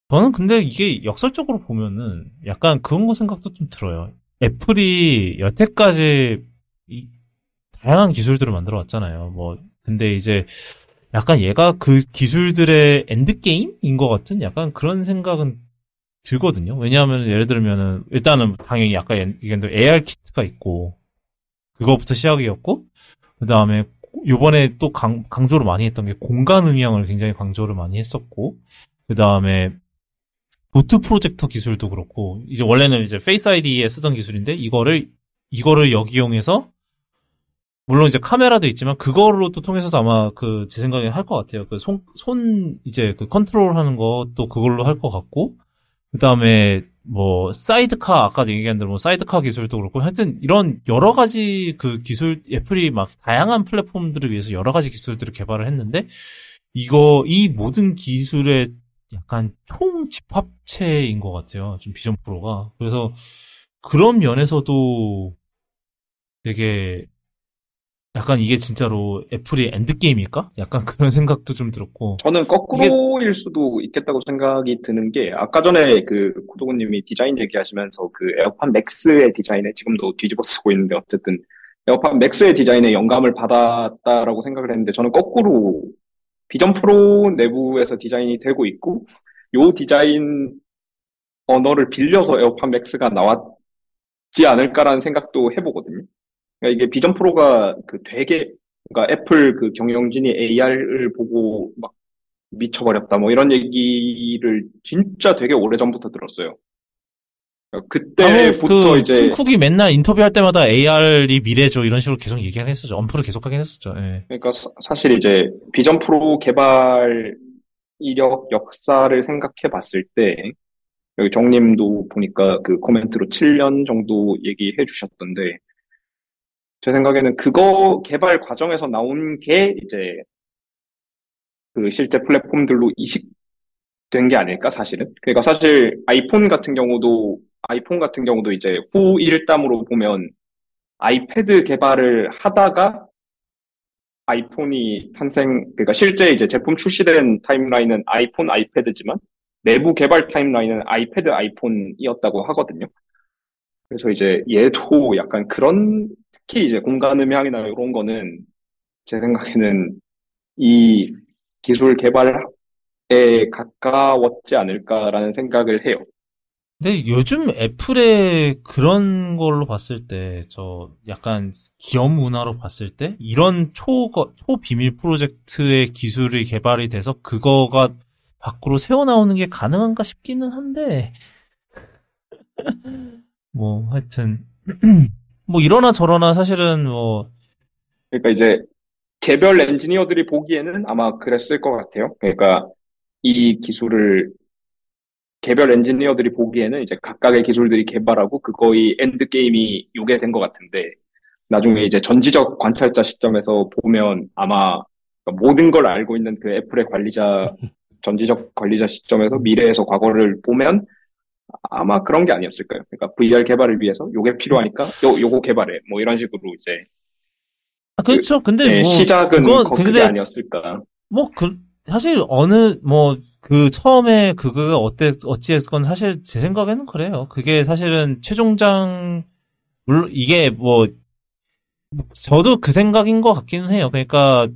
저는 근데 이게 역설적으로 보면은 약간 그런 거 생각도 좀 들어요. 애플이 여태까지 다양한 기술들을 만들어 왔잖아요. 근데 이제 약간 얘가 그 기술들의 엔드게임인 것 같은 약간 그런 생각은 들거든요. 왜냐하면 예를 들면은 일단은 당연히 약간 이게 AR 키트가 있고 그거부터 시작이었고, 그 다음에 요번에 또 강조를 많이 했던 게 공간 음향을 굉장히 강조를 많이 했었고, 그 다음에 도트 프로젝터 기술도 그렇고, 이제 원래는 이제 페이스 아이디에 쓰던 기술인데 이거를 역이용해서, 물론 이제 카메라도 있지만 그걸로 또 통해서도 아마 제 생각에 할 것 같아요. 이제 컨트롤하는 것도 그걸로 할 것 같고, 그 다음에 사이드카, 아까 얘기한 대로 사이드카 기술도 그렇고, 하여튼 이런 여러 가지 애플이 막 다양한 플랫폼들을 위해서 여러 가지 기술들을 개발을 했는데, 이 모든 기술의 약간 총 집합체인 것 같아요, 좀 비전 프로가. 그래서 그런 면에서도 되게 약간 이게 진짜로 애플이 엔드게임일까? 약간 그런 생각도 좀 들었고. 저는 거꾸로일 수도 있겠다고 생각이 드는 게, 아까 전에 고도구님이 디자인 얘기하시면서 에어팟 맥스의 디자인에, 지금도 뒤집어 쓰고 있는데 어쨌든 에어팟 맥스의 디자인에 영감을 받았다라고 생각을 했는데, 저는 거꾸로 비전 프로 내부에서 디자인이 되고 있고, 요 디자인 언어를 빌려서 에어팟 맥스가 나왔지 않을까라는 생각도 해보거든요. 그러니까 이게 비전 프로가 그러니까 애플 경영진이 AR을 보고 막 미쳐버렸다 이런 얘기를 진짜 되게 오래전부터 들었어요. 그때부터 그, 이제 쿡이 맨날 인터뷰할 때마다 AR이 미래죠 이런 식으로 계속 얘기하긴 했었죠. 언프를 계속 하긴 했었죠. 예. 그러니까 사실 이제 비전 프로 개발 이력 역사를 생각해 봤을 때 여기 정님도 보니까 그 코멘트로 7년 정도 얘기해 주셨던데 제 생각에는 그거 개발 과정에서 나온 게 이제 그 실제 플랫폼들로 이식된 게 아닐까 사실은. 그러니까 사실 아이폰 같은 경우도 이제 후 1담으로 보면 아이패드 개발을 하다가 아이폰이 그러니까 실제 이제 제품 출시된 타임라인은 아이폰, 아이패드지만 내부 개발 타임라인은 아이패드, 아이폰이었다고 하거든요. 그래서 이제 얘도 약간 그런 특히 이제 공간 음향이나 이런 거는 제 생각에는 이 기술 개발에 가까웠지 않을까라는 생각을 해요. 근데 요즘 애플의 그런 걸로 봤을 때, 약간 기업 문화로 봤을 때, 이런 초비밀 프로젝트의 기술이 개발이 돼서 그거가 밖으로 새어나오는 게 가능한가 싶기는 한데, 뭐, 하여튼, 뭐, 이러나 저러나 사실은 뭐. 그러니까 이제, 개별 엔지니어들이 보기에는 아마 그랬을 것 같아요. 그러니까, 이 기술을, 개별 엔지니어들이 보기에는 이제 각각의 기술들이 개발하고 그거의 엔드게임이 요게 된 것 같은데 나중에 이제 전지적 관찰자 시점에서 보면 아마 모든 걸 알고 있는 그 애플의 전지적 관리자 시점에서 미래에서 과거를 보면 아마 그런 게 아니었을까요? 그러니까 VR 개발을 위해서 요게 필요하니까 요거 개발해. 뭐 이런 식으로 이제. 아, 그렇죠. 근데 네, 뭐. 시작은 그게 아니었을까. 뭐 사실 처음에 그거가 어찌했건 사실 제 생각에는 그래요. 그게 사실은 최종장, 물론 이게 뭐, 저도 그 생각인 것 같기는 해요. 그러니까,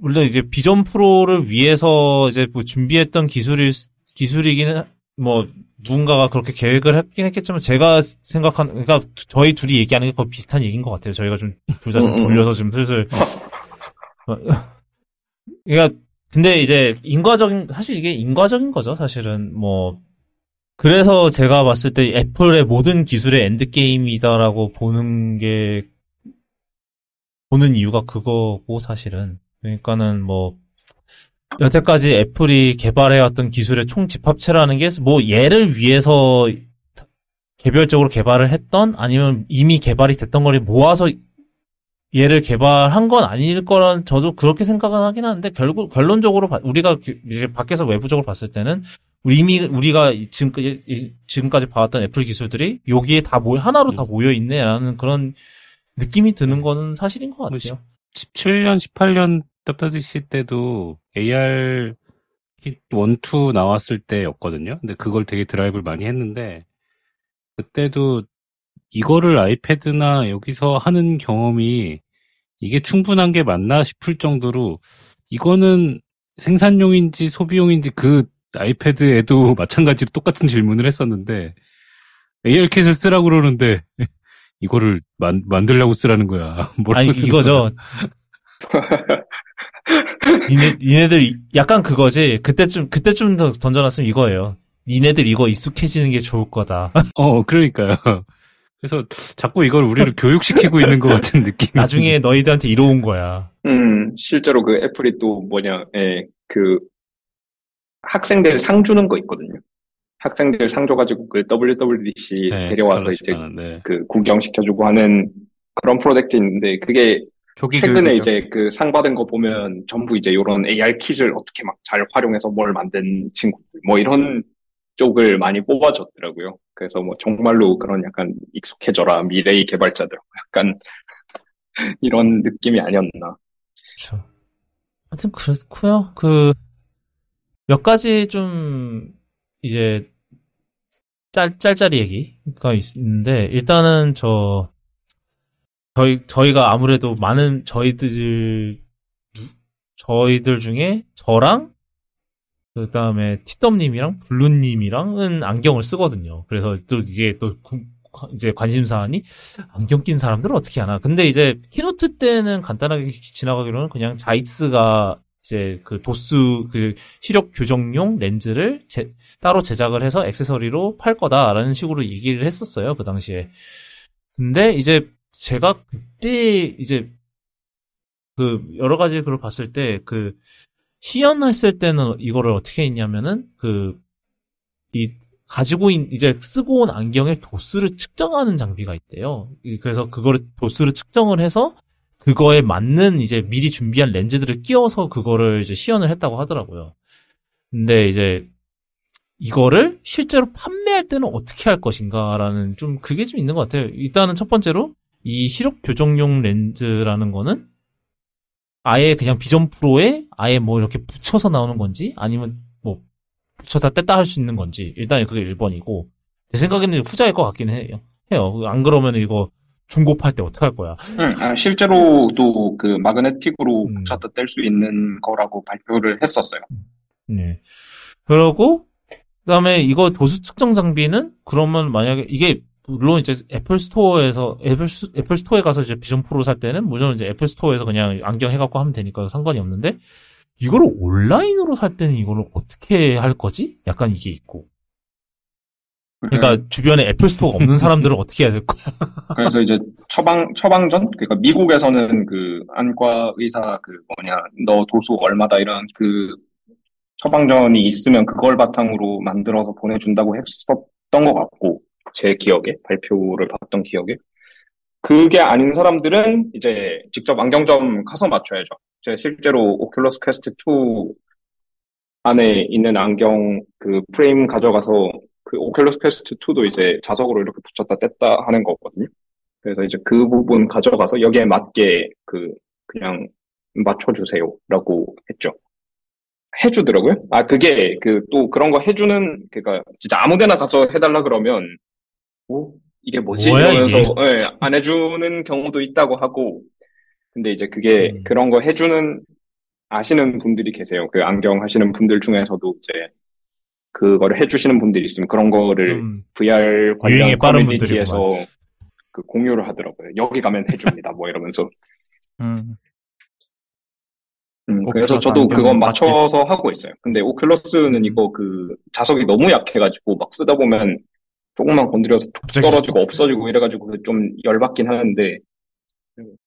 물론 이제 비전 프로를 위해서 이제 뭐 준비했던 기술이기는, 뭐, 누군가가 그렇게 계획을 했긴 했겠지만, 제가 그러니까 저희 둘이 얘기하는 게 거의 비슷한 얘기인 것 같아요. 저희가 둘 다 졸려서 지금 슬슬. 그러니까, 근데 이제 사실 이게 인과적인 거죠, 사실은. 뭐, 그래서 제가 봤을 때 애플의 모든 기술의 엔드게임이다라고 보는 이유가 그거고, 사실은. 그러니까는 뭐, 여태까지 애플이 개발해왔던 기술의 총집합체라는 게 뭐 얘를 위해서 개별적으로 개발을 했던 아니면 이미 개발이 됐던 걸 모아서 얘를 개발한 건 아닐 거란 저도 그렇게 생각은 하긴 하는데 결론적으로 우리가 이제 밖에서 외부적으로 봤을 때는 우리가 지금까지 봐왔던 애플 기술들이 여기에 다 하나로 다 모여 있네라는 그런 느낌이 드는 거는 사실인 것 같아요. 17년, 18년 WWDC 때도 AR 1, 2 나왔을 때였거든요. 근데 그걸 되게 드라이브를 많이 했는데 그때도 이거를 아이패드나 여기서 하는 경험이 이게 충분한 게 맞나 싶을 정도로 이거는 생산용인지 소비용인지 그 아이패드에도 마찬가지로 똑같은 질문을 했었는데 AR킷을 쓰라고 그러는데 이거를 만들려고 쓰라는 거야. 뭐라고 쓰는 이거죠. 니네들 약간 그거지. 그때쯤 더 던져놨으면 이거예요. 니네들 이거 익숙해지는 게 좋을 거다. 그러니까요. 그래서 자꾸 이걸 우리를 교육시키고 있는 것 같은 느낌. 나중에 너희들한테 이로운 거야. 실제로 그 애플이 또 그 학생들 상 주는 거 있거든요. 학생들 상 줘가지고 그 WWDC 데려와서 이제 그 구경시켜주고 하는 그런 프로젝트 있는데 그게 최근에 교육이죠. 이제 그 상 받은 거 보면 전부 이제 요런 AR 킷을 어떻게 막 잘 활용해서 뭘 만든 친구들 뭐 이런 쪽을 많이 뽑아줬더라고요. 그래서 뭐 정말로 그런 약간 익숙해져라 미래의 개발자들 약간 이런 느낌이 아니었나. 그렇죠. 하여튼 그렇고요. 그 몇 가지 좀 이제 짤짤이 얘기가 있는데 일단은 저희가 아무래도 많은 저희들 중에 저랑 그 다음에 티덤님이랑 블루님이랑은 안경을 쓰거든요. 그래서 이제 관심사안이 안경 낀 사람들은 어떻게 하나. 근데 이제 키노트 때는 간단하게 지나가기로는 그냥 자이츠가 이제 그 도스 그 시력 교정용 렌즈를 따로 제작을 해서 액세서리로 팔 거다라는 식으로 얘기를 했었어요, 그 당시에. 근데 이제 제가 그때 이제 그 여러 가지 그걸 봤을 때 그 시연했을 때는 이거를 어떻게 했냐면은 그 이 가지고 있는 이제 쓰고 온 안경에 도스를 측정하는 장비가 있대요. 그래서 그거를 도스를 측정을 해서 그거에 맞는 이제 미리 준비한 렌즈들을 끼워서 그거를 이제 시연을 했다고 하더라고요. 근데 이제 이거를 실제로 판매할 때는 어떻게 할 것인가라는 좀 그게 좀 있는 것 같아요. 일단은 첫 번째로 이 시력 교정용 렌즈라는 거는 아예 그냥 비전 프로에 아예 뭐 이렇게 붙여서 나오는 건지 아니면 뭐 붙였다 뗐다 할 수 있는 건지 일단 그게 1번이고 제 생각에는 후자일 것 같긴 해요. 안 그러면 이거 중고 팔 때 어떻게 할 거야? 실제로도 그 마그네틱으로 붙였다 뗄 수 있는 거라고 발표를 했었어요. 네. 그러고 그다음에 이거 도수 측정 장비는 그러면 만약에 이게 물론 이제 애플 스토어에 가서 이제 비전 프로 살 때는 무조건 이제 애플 스토어에서 그냥 안경 해갖고 하면 되니까 상관이 없는데 이걸 온라인으로 살 때는 이걸 어떻게 할 거지? 약간 이게 있고. 그러니까 주변에 애플 스토어가 없는 사람들은 어떻게 해야 될 거야? 그래서 이제 처방전 그러니까 미국에서는 그 안과 의사 그 뭐냐 너 도수 얼마다 이런 그 처방전이 있으면 그걸 바탕으로 만들어서 보내준다고 했었던 것 같고 제 기억에 발표를 봤던 기억에 그게 아닌 사람들은 이제 직접 안경점 가서 맞춰야죠. 제 실제로 오큘러스 퀘스트 2 안에 있는 안경 그 프레임 가져가서 그 오큘러스 퀘스트 2도 이제 자석으로 이렇게 붙였다 뗐다 하는 거거든요. 그래서 이제 그 부분 가져가서 여기에 맞게 그 그냥 맞춰주세요라고 했죠. 해주더라고요. 아 그게 그 또 그런 거 해주는 그러니까 진짜 아무데나 가서 해달라 그러면 오 이게 뭐지 이러면서 예, 안 해주는 경우도 있다고 하고 근데 이제 그게 그런 거 해주는 아시는 분들이 계세요. 그 안경 하시는 분들 중에서도 이제 그거를 해주시는 분들이 있으면 그런 거를 VR 관련 커뮤니티에서 그 공유를 하더라고요. 여기 가면 해줍니다. 뭐 이러면서. 그래서 저도 그거 맞춰서 맞지? 하고 있어요. 근데 오큘러스는 이거 그 자석이 너무 약해가지고 막 쓰다 보면 조금만 건드려서 툭 떨어지고 없어지고 이래가지고 좀 열받긴 하는데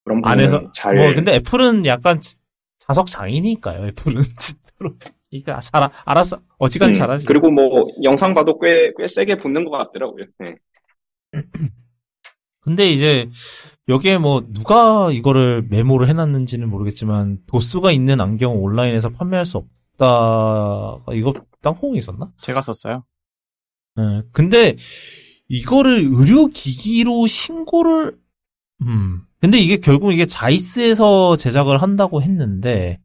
그런 안에서 잘. 뭐 근데 애플은 약간 자석 장이니까요. 애플은 진짜로. 그러니까 알았어. 어지간히 잘하지. 그리고 뭐 영상 봐도 꽤 세게 붙는 것 같더라고요. 네. 근데 이제 여기에 뭐 누가 이거를 메모를 해놨는지는 모르겠지만 도수가 있는 안경 온라인에서 판매할 수 없다. 이거 땅콩이 있었나? 제가 썼어요. 네. 근데 이거를 의료기기로 신고를 근데 이게 결국 이게 자이스에서 제작을 한다고 했는데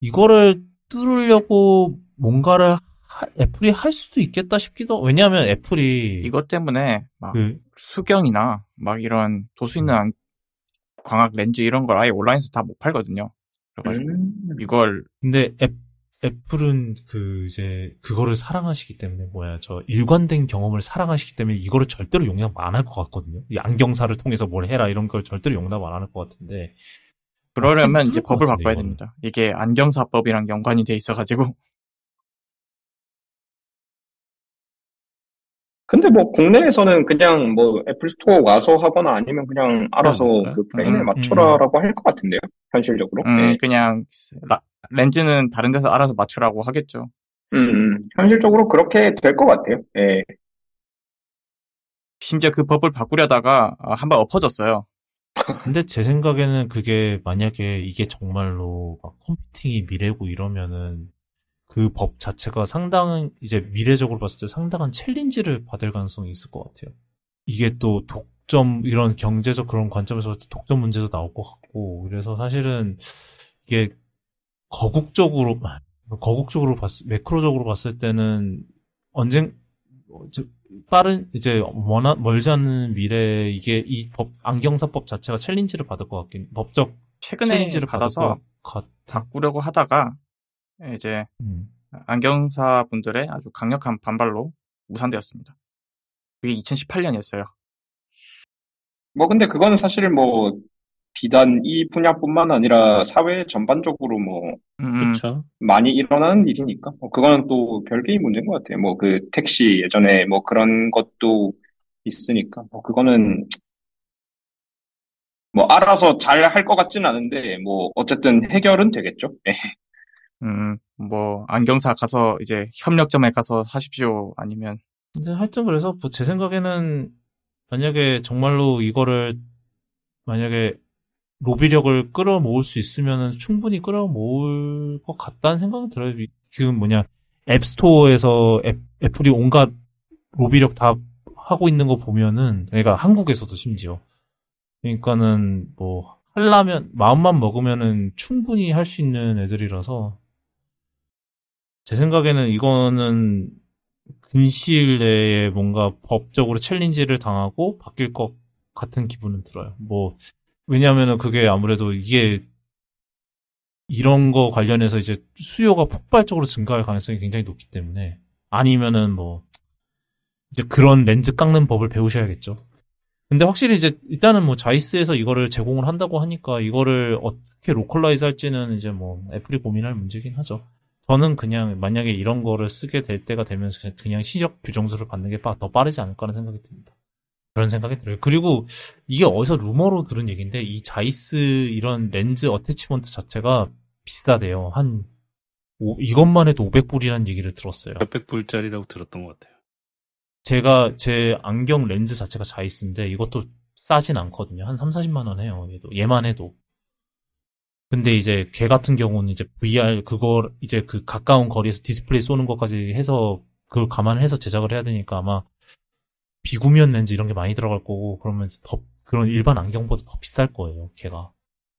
이거를 뚫으려고 뭔가를 애플이 할 수도 있겠다 싶기도. 왜냐하면 애플이 이것 때문에 막 수경이나 막 이런 도수 있는 광학 렌즈 이런 걸 아예 온라인에서 다 못 팔거든요. 그래가지고 이걸 근데 애플은 그 이제 그거를 사랑하시기 때문에 저 일관된 경험을 사랑하시기 때문에 이거를 절대로 용납 안 할 것 같거든요. 이 안경사를 통해서 뭘 해라 이런 걸 절대로 용납 안 할 것 같은데. 그러려면 이제 법을 바꿔야 됩니다. 이게 안경사법이랑 연관이 돼 있어가지고. 근데 뭐 국내에서는 그냥 뭐 애플 스토어 와서 하거나 아니면 그냥 알아서 그 브레인에 맞춰라라고 할 것 같은데요. 현실적으로. 네. 그냥 렌즈는 다른 데서 알아서 맞추라고 하겠죠. 현실적으로 그렇게 될 것 같아요. 예. 심지어 그 법을 바꾸려다가 한 번 엎어졌어요. 근데 제 생각에는 그게 만약에 이게 정말로 막 컴퓨팅이 미래고 이러면은 그 법 자체가 상당한 이제 미래적으로 봤을 때 상당한 챌린지를 받을 가능성이 있을 것 같아요. 이게 또 독점 이런 경제적 그런 관점에서 독점 문제도 나올 것 같고 그래서 사실은 이게 거국적으로 매크로적으로 봤을 때는 빠른 이제 멀지 않은 미래에 이게 이 법 안경사법 자체가 챌린지를 받을 것 같긴 법적 최근에 챌린지를 받아서 바꾸려고 하다가 이제 안경사 분들의 아주 강력한 반발로 무산되었습니다. 그게 2018년이었어요. 뭐 근데 그거는 사실 뭐 비단 이 분야뿐만 아니라 사회 전반적으로 뭐 그쵸. 많이 일어나는 일이니까 뭐 그거는 또 별개의 문제인 것 같아요. 뭐 그 택시 예전에 뭐 그런 것도 있으니까 뭐 그거는 뭐 알아서 잘 할 것 같진 않은데 뭐 어쨌든 해결은 되겠죠. 네. 뭐 안경사 가서 이제 협력점에 가서 하십시오 아니면. 근데 하여튼 그래서 뭐 제 생각에는 만약에 정말로 이거를 만약에 로비력을 끌어모을 수 있으면은 충분히 끌어모을 것 같다는 생각이 들어요. 지금 앱스토어에서 애플이 온갖 로비력 다 하고 있는 거 보면은, 그러니까 한국에서도 심지어. 그러니까는 뭐 하려면 마음만 먹으면은 충분히 할 수 있는 애들이라서 제 생각에는 이거는 근시일 내에 뭔가 법적으로 챌린지를 당하고 바뀔 것 같은 기분은 들어요. 뭐 왜냐하면은 그게 아무래도 이게 이런 거 관련해서 이제 수요가 폭발적으로 증가할 가능성이 굉장히 높기 때문에 아니면은 뭐 이제 그런 렌즈 깎는 법을 배우셔야겠죠. 근데 확실히 이제 일단은 뭐 자이스에서 이거를 제공을 한다고 하니까 이거를 어떻게 로컬라이즈 할지는 이제 뭐 애플이 고민할 문제긴 하죠. 저는 그냥 만약에 이런 거를 쓰게 될 때가 되면서 그냥 시력 규정술을 받는 게 더 빠르지 않을까라는 생각이 듭니다. 그런 생각이 들어요. 그리고 이게 어디서 루머로 들은 얘기인데 이 자이스 이런 렌즈 어태치먼트 자체가 비싸대요. 이것만 해도 500불이라는 얘기를 들었어요. 몇백 불짜리라고 들었던 것 같아요. 제가 제 안경 렌즈 자체가 자이스인데 이것도 싸진 않거든요. 한 3, 40만 원 해요. 얘만 해도. 근데 이제 걔 같은 경우는 이제 VR 그걸 이제 그 가까운 거리에서 디스플레이 쏘는 것까지 해서 그걸 감안해서 제작을 해야 되니까 아마 비구면 렌즈 이런 게 많이 들어갈 거고 그러면 더 그런 일반 안경보다 더 비쌀 거예요. 걔가.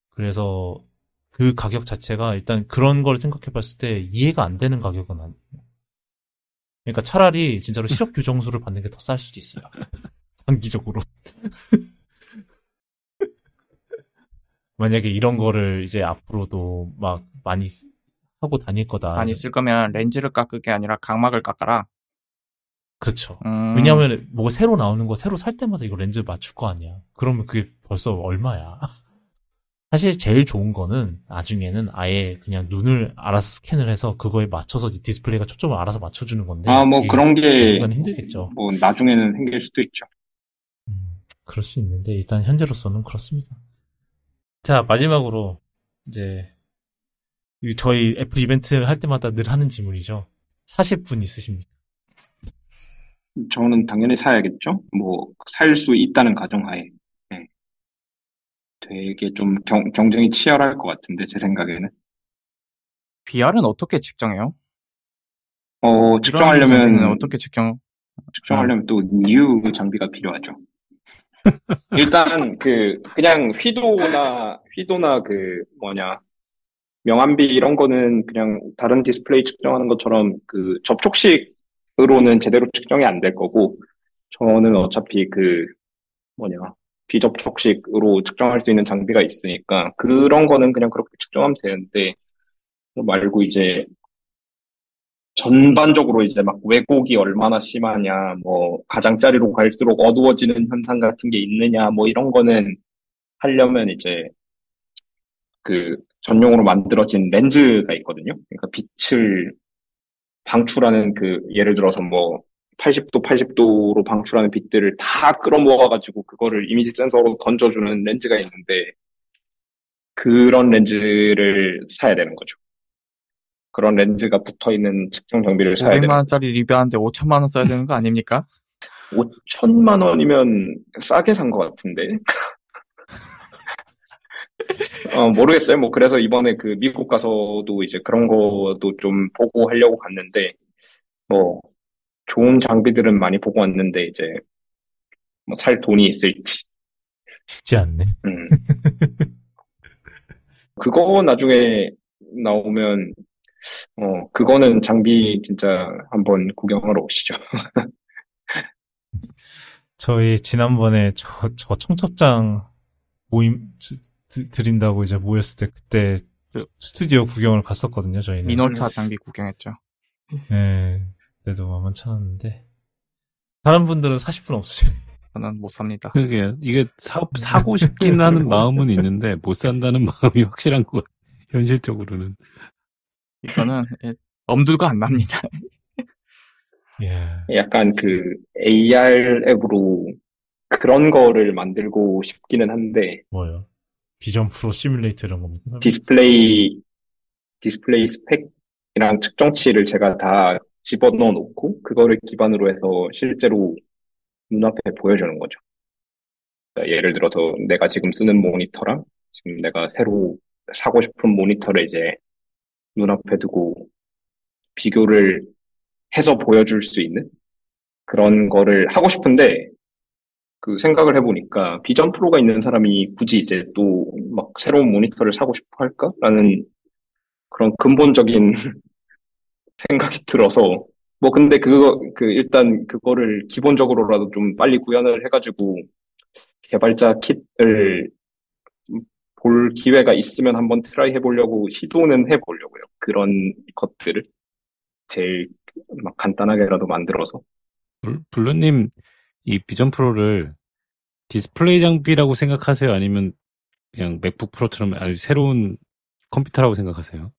그래서 그 가격 자체가 일단 그런 걸 생각해 봤을 때 이해가 안 되는 가격은 아니에요. 그러니까 차라리 진짜로 시력 교정술을 받는 게 더 쌀 수도 있어요. 장기적으로. 만약에 이런 거를 이제 앞으로도 막 많이 하고 다닐 거다. 많이 쓸 거면 렌즈를 깎을 게 아니라 각막을 깎아라. 그렇죠. 왜냐하면 뭐 새로 나오는 거 새로 살 때마다 이거 렌즈 맞출 거 아니야. 그러면 그게 벌써 얼마야. 사실 제일 좋은 거는 나중에는 아예 그냥 눈을 알아서 스캔을 해서 그거에 맞춰서 디스플레이가 초점을 알아서 맞춰주는 건데. 아, 뭐 그런 게 힘들겠죠. 뭐 나중에는 생길 수도 있죠. 그럴 수 있는데 일단 현재로서는 그렇습니다. 자, 마지막으로 이제 저희 애플 이벤트를 할 때마다 늘 하는 질문이죠. 사실 분 있으십니까? 저는 당연히 사야겠죠. 뭐 살 수 있다는 가정하에. 되게 좀 경쟁이 치열할 것 같은데 제 생각에는. VR은 어떻게 측정해요? 측정하려면 어떻게 측정하려면 또 new 장비가 필요하죠. 일단 그냥 휘도나 명암비 이런 거는 그냥 다른 디스플레이 측정하는 것처럼 그 접촉식으로는 제대로 측정이 안 될 거고 저는 어차피 비접촉식으로 측정할 수 있는 장비가 있으니까 그런 거는 그냥 그렇게 측정하면 되는데 말고 이제 전반적으로 이제 막 왜곡이 얼마나 심하냐 뭐 가장자리로 갈수록 어두워지는 현상 같은 게 있느냐 뭐 이런 거는 하려면 이제 그 전용으로 만들어진 렌즈가 있거든요. 그러니까 빛을 방출하는 예를 들어서 뭐 80도로 방출하는 빛들을 다 끌어모아가지고 그거를 이미지 센서로 던져주는 렌즈가 있는데 그런 렌즈를 사야 되는 거죠. 그런 렌즈가 붙어있는 측정 장비를 사야 되는 거죠. 500만 원짜리 리뷰하는데 5천만 원 써야 되는 거 아닙니까? 5천만 원이면 싸게 산 것 같은데. 모르겠어요. 뭐 그래서 이번에 미국 가서도 이제 그런 것도 좀 보고 하려고 갔는데 뭐 좋은 장비들은 많이 보고 왔는데 이제 뭐 살 돈이 있을지 쉽지 않네. 그거 나중에 나오면 그거는 장비 진짜 한번 구경하러 오시죠. 저희 지난번에 저 청첩장 모임 드린다고 이제 모였을 때 그때 스튜디오 구경을 갔었거든요. 저희는 미놀타 장비 구경했죠. 네. 때도 만만찮았는데 다른 분들은 40분 없으시네. 저는 못 삽니다. 그러게 이게 사고 싶긴 하는 마음은 있는데 못 산다는 마음이 확실한 것 같아요. 현실적으로는. 이거는 엄두가 안 납니다. 예. 약간 그 AR 앱으로 그런 거를 만들고 싶기는 한데. 뭐요? 비전 프로 시뮬레이터 이런 겁니까? 디스플레이 스펙이랑 측정치를 제가 다 집어넣어 놓고 그거를 기반으로 해서 실제로 눈앞에 보여주는 거죠. 그러니까 예를 들어서 내가 지금 쓰는 모니터랑 지금 내가 새로 사고 싶은 모니터를 이제 눈앞에 두고 비교를 해서 보여줄 수 있는 그런 거를 하고 싶은데 그 생각을 해보니까 비전 프로가 있는 사람이 굳이 이제 또 막 새로운 모니터를 사고 싶어 할까라는 그런 근본적인 생각이 들어서 뭐 근데 일단 그거를 기본적으로라도 좀 빨리 구현을 해가지고 개발자 킷을 볼 기회가 있으면 한번 트라이 해보려고 시도는 해보려고요. 그런 것들을 제일 막 간단하게라도 만들어서. 블루님 이 비전 프로를 디스플레이 장비라고 생각하세요? 아니면 그냥 맥북 프로처럼 아주 새로운 컴퓨터라고 생각하세요?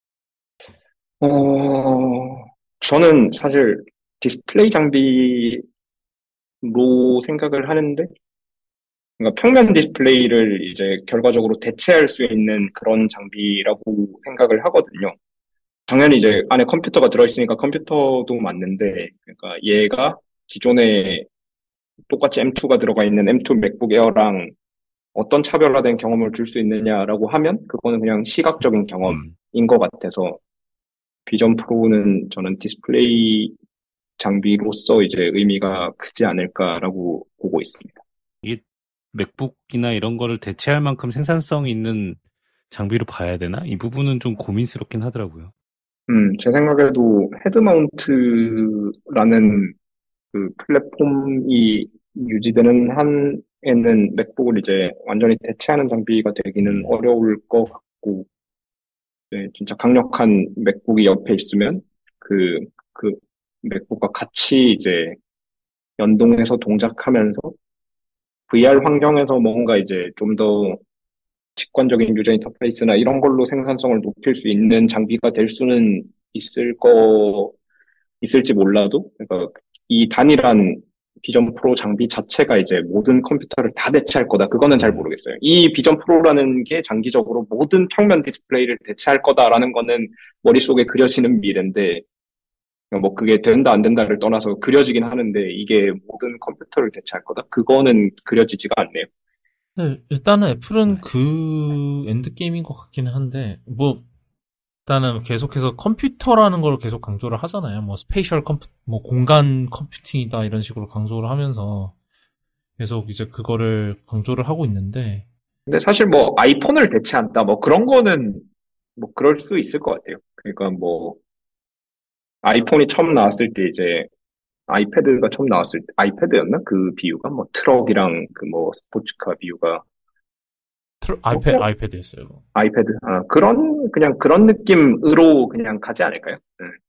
저는 사실 디스플레이 장비로 생각을 하는데 그러니까 평면 디스플레이를 이제 결과적으로 대체할 수 있는 그런 장비라고 생각을 하거든요. 당연히 이제 안에 컴퓨터가 들어있으니까 컴퓨터도 맞는데 그러니까 얘가 기존에 똑같이 M2가 들어가 있는 M2 맥북 에어랑 어떤 차별화된 경험을 줄 수 있느냐라고 하면 그거는 그냥 시각적인 경험인 것 같아서 비전 프로는 저는 디스플레이 장비로서 이제 의미가 크지 않을까라고 보고 있습니다. 이게 맥북이나 이런 거를 대체할 만큼 생산성 있는 장비로 봐야 되나? 이 부분은 좀 고민스럽긴 하더라고요. 제 생각에도 헤드마운트라는 그 플랫폼이 유지되는 한에는 맥북을 이제 완전히 대체하는 장비가 되기는 어려울 것 같고, 네, 진짜 강력한 맥북이 옆에 있으면 그 맥북과 같이 이제 연동해서 동작하면서 VR 환경에서 뭔가 이제 좀 더 직관적인 유저 인터페이스나 이런 걸로 생산성을 높일 수 있는 장비가 될 수는 있을지 몰라도, 그러니까 이 단일한 비전 프로 장비 자체가 이제 모든 컴퓨터를 다 대체할 거다. 그거는 잘 모르겠어요. 이 비전 프로라는 게 장기적으로 모든 평면 디스플레이를 대체할 거다라는 거는 머릿속에 그려지는 미래인데, 뭐 그게 된다 안 된다를 떠나서 그려지긴 하는데 이게 모든 컴퓨터를 대체할 거다? 그거는 그려지지가 않네요. 네, 일단은 애플은 그 엔드게임인 것 같기는 한데 뭐 일단은 계속해서 컴퓨터라는 걸 계속 강조를 하잖아요. 뭐 스페셜 뭐 공간 컴퓨팅이다 이런 식으로 강조를 하면서 계속 이제 그거를 강조를 하고 있는데 근데 사실 뭐 아이폰을 대체한다 뭐 그런 거는 뭐 그럴 수 있을 것 같아요. 그러니까 뭐 아이폰이 처음 나왔을 때 이제 아이패드가 처음 나왔을 때 아이패드였나? 그 비유가 뭐 트럭이랑 그 뭐 스포츠카 비유가 아이패드였어요. 아이패드. 아, 그런 느낌으로 그냥 가지 않을까요?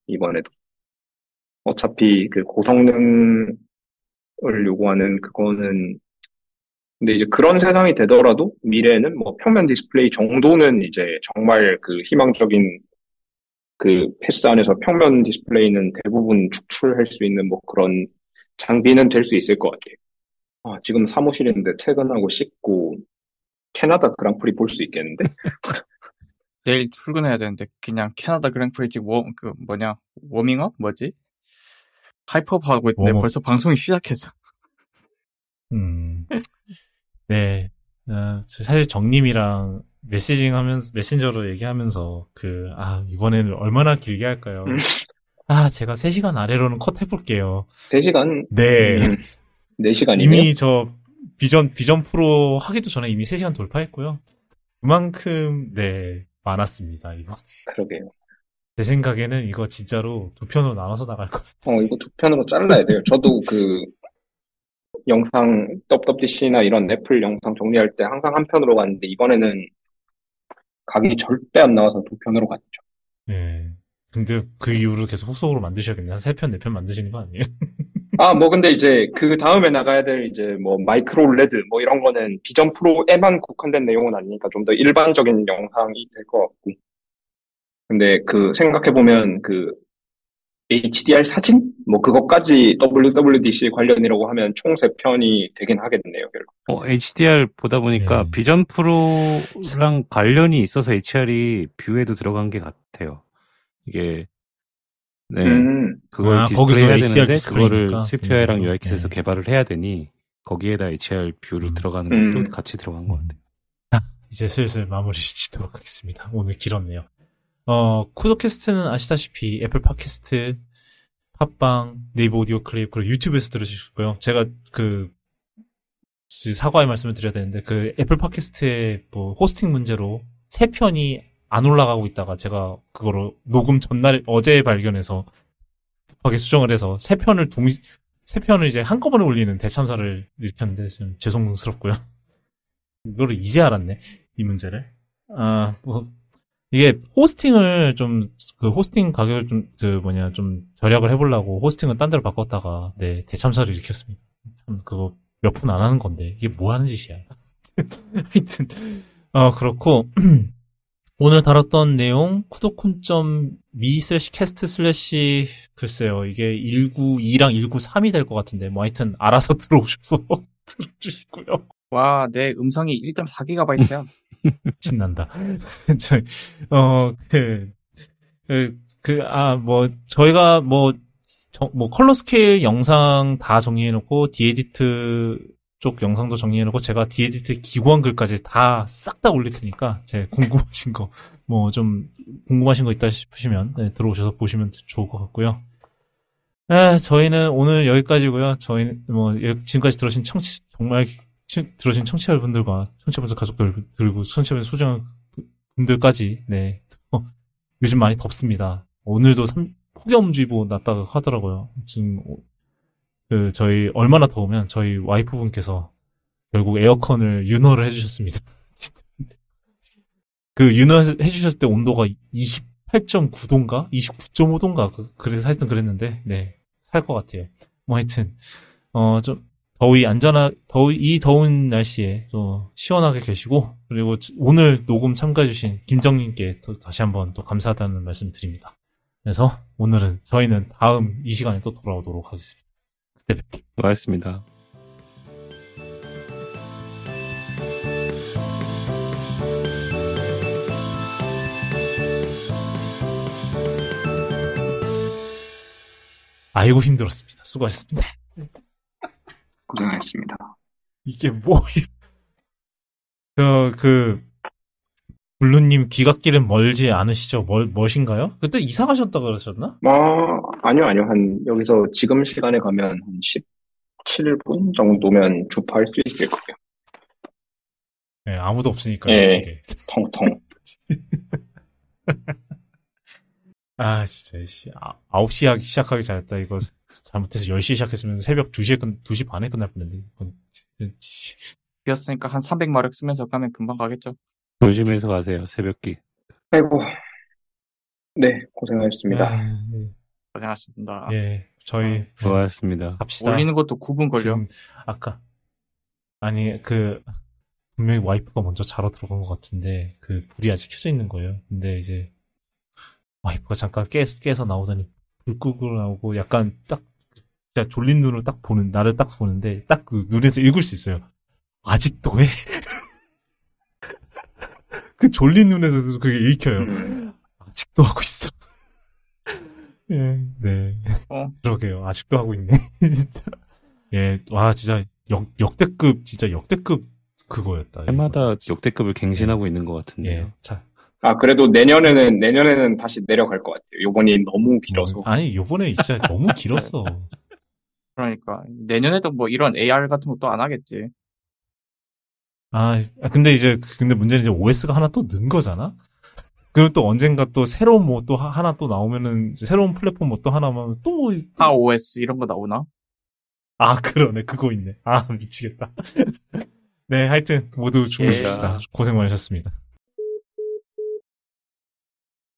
이번에도. 어차피 그 고성능을 요구하는 그거는 근데 이제 그런 세상이 되더라도 미래에는 뭐 평면 디스플레이 정도는 이제 정말 그 희망적인 그 패스 안에서 평면 디스플레이는 대부분 축출할 수 있는 뭐 그런 장비는 될 수 있을 것 같아요. 아, 지금 사무실인데 퇴근하고 씻고 캐나다 그랑프리 볼 수 있겠는데? 내일 출근해야 되는데 그냥 캐나다 그랑프리 지금 워밍업? 뭐지? 하이퍼업 하고 있는데 벌써 방송이 시작했어. 네. 사실 정님이랑 메신저로 얘기하면서 이번에는 얼마나 길게 할까요? 제가 3시간 아래로는 컷 해볼게요. 3시간? 네. 4시간이면? 이미 저 비전 프로 하기도 전에 이미 3시간 돌파했고요. 그만큼, 네, 많았습니다, 이거. 그러게요. 제 생각에는 이거 진짜로 2편으로 나눠서 나갈 것 같아요. 이거 2편으로 잘라야 돼요. 저도 영상, WWDC나 이런 애플 영상 정리할 때 항상 1편으로 갔는데, 이번에는 각이 절대 안 나와서 2편으로 갔죠. 네. 근데 그 이후로 계속 후속으로 만드셔야겠네요. 한 3편, 4편 만드시는 거 아니에요? 아, 뭐 근데 이제 그 다음에 나가야 될 이제 뭐 마이크로 올레드 뭐 이런 거는 비전 프로에만 국한된 내용은 아니니까 좀 더 일반적인 영상이 될 것 같고. 근데 그 생각해보면 그 HDR 사진? 뭐 그것까지 WWDC 관련이라고 하면 총 3편이 되긴 하겠네요, 결국. HDR 보다 보니까 비전 프로랑 관련이 있어서 HDR이 뷰에도 들어간 게 같아요. 이게 네. 그걸 디스플레이 해야 되는데 그거를 스위프트웨어랑 UIKit에서 개발을 해야 되니 거기에다 HR 뷰를 들어가는 것도 같이 들어간 것 같아요. 이제 슬슬 마무리 짓도록 하겠습니다. 오늘 길었네요. 쿠더캐스트는 아시다시피 애플 팟캐스트, 팟빵, 네이버 오디오 클립, 그리고 유튜브에서 들으실 수 있고요. 제가 그 사과의 말씀을 드려야 되는데 그 애플 팟캐스트의 뭐 호스팅 문제로 3편이 안 올라가고 있다가 제가 그거로 녹음 전날 어제 발견해서 급하게 수정을 해서 세 편을 이제 한꺼번에 올리는 대참사를 일으켰는데 지금 죄송스럽고요. 이거를 이제 알았네, 이 문제를. 아, 뭐 이게 호스팅을 좀 그 호스팅 가격을 좀 좀 절약을 해보려고 호스팅을 딴 데로 바꿨다가 네 대참사를 일으켰습니다. 참 그거 몇 푼 안 하는 건데 이게 뭐 하는 짓이야. 하여튼 그렇고. 오늘 다뤘던 내용, 쿠도쿤.me/캐스트/ 글쎄요, 이게 192랑 193이 될 것 같은데, 뭐 하여튼 알아서 들어오셔서 들어주시고요. 와, 내 음성이 1.4GB야. 신난다. 저희, 저희가 컬러 스케일 영상 다 정리해놓고, 디에디트, 쪽 영상도 정리해놓고 제가 디에디트 기본 글까지 다 싹 다 올릴 테니까 제 궁금하신 거 뭐 좀 궁금하신 거 있다 싶으시면 네, 들어오셔서 보시면 좋을 것 같고요. 저희는 오늘 여기까지고요. 저희는 뭐 지금까지 들으신 들으신 청취자분들과 청취자분들 가족들 그리고 청취자분 소중한 분들까지 네 요즘 많이 덥습니다. 오늘도 폭염주의보 났다고 하더라고요. 지금. 저희, 얼마나 더우면 저희 와이프 분께서 결국 에어컨을 윤활을 해주셨습니다. 그 윤활해주셨을 때 온도가 28.9도인가? 29.5도인가? 그래서 하여튼 그랬는데, 네. 살 것 같아요. 뭐 하여튼, 좀, 이 더운 날씨에 또 시원하게 계시고, 그리고 오늘 녹음 참가해주신 김정님께 다시 한번 또 감사하다는 말씀 드립니다. 그래서 오늘은 저희는 다음 이 시간에 또 돌아오도록 하겠습니다. 고맙습니다. 아이고 힘들었습니다. 수고하셨습니다. 고생하셨습니다. 이게 뭐야? 블루님 귀갓길은 멀지 않으시죠? 멋인가요? 그때 이사 가셨다고 그러셨나? 아니요. 한 여기서 지금 시간에 가면 한 17분 정도면 주파할 수 있을 거예요. 네, 아무도 없으니까요. 네, 텅텅. 아, 진짜. 9시 시작하기 잘했다. 이거 잘못해서 10시 시작했으면 새벽 2시 반에 끝날 뻔했는데. 비었으니까 한 300마력 쓰면서 가면 금방 가겠죠. 조심해서 가세요, 새벽기. 아이고. 네, 고생하셨습니다. 고생하셨습니다. 예, 저희. 고맙습니다. 갑시다. 올리는 것도 9분 걸려. 분명히 와이프가 먼저 자러 들어간 것 같은데, 불이 아직 켜져 있는 거예요. 근데 이제, 와이프가 잠깐 깨서 나오더니, 불 끄고 나오고, 약간 진짜 졸린 눈으로 나를 딱 보는데, 딱 그 눈에서 읽을 수 있어요. 아직도 해? 그 졸린 눈에서도 그게 읽혀요. 아직도 하고 있어. 예, 네. 그러게요. 아직도 하고 있네. 진짜. 예, 와, 진짜 역대급 그거였다. 해마다 역대급을 갱신하고 있는 것 같은데요. 예, 자. 그래도 내년에는 다시 내려갈 것 같아요. 요번이 너무 길어서. 요번에 진짜 너무 길었어. 그러니까. 내년에도 뭐 이런 AR 같은 것도 안 하겠지. 근데 문제는 이제 OS가 하나 또 는 거잖아? 그리고 또 언젠가 또 새로운 뭐 또 하나 또 나오면은, 새로운 플랫폼 뭐 또 하나면 또. OS 이런 거 나오나? 그러네. 그거 있네. 미치겠다. 네, 하여튼, 모두 주무십시다. 고생 많으셨습니다.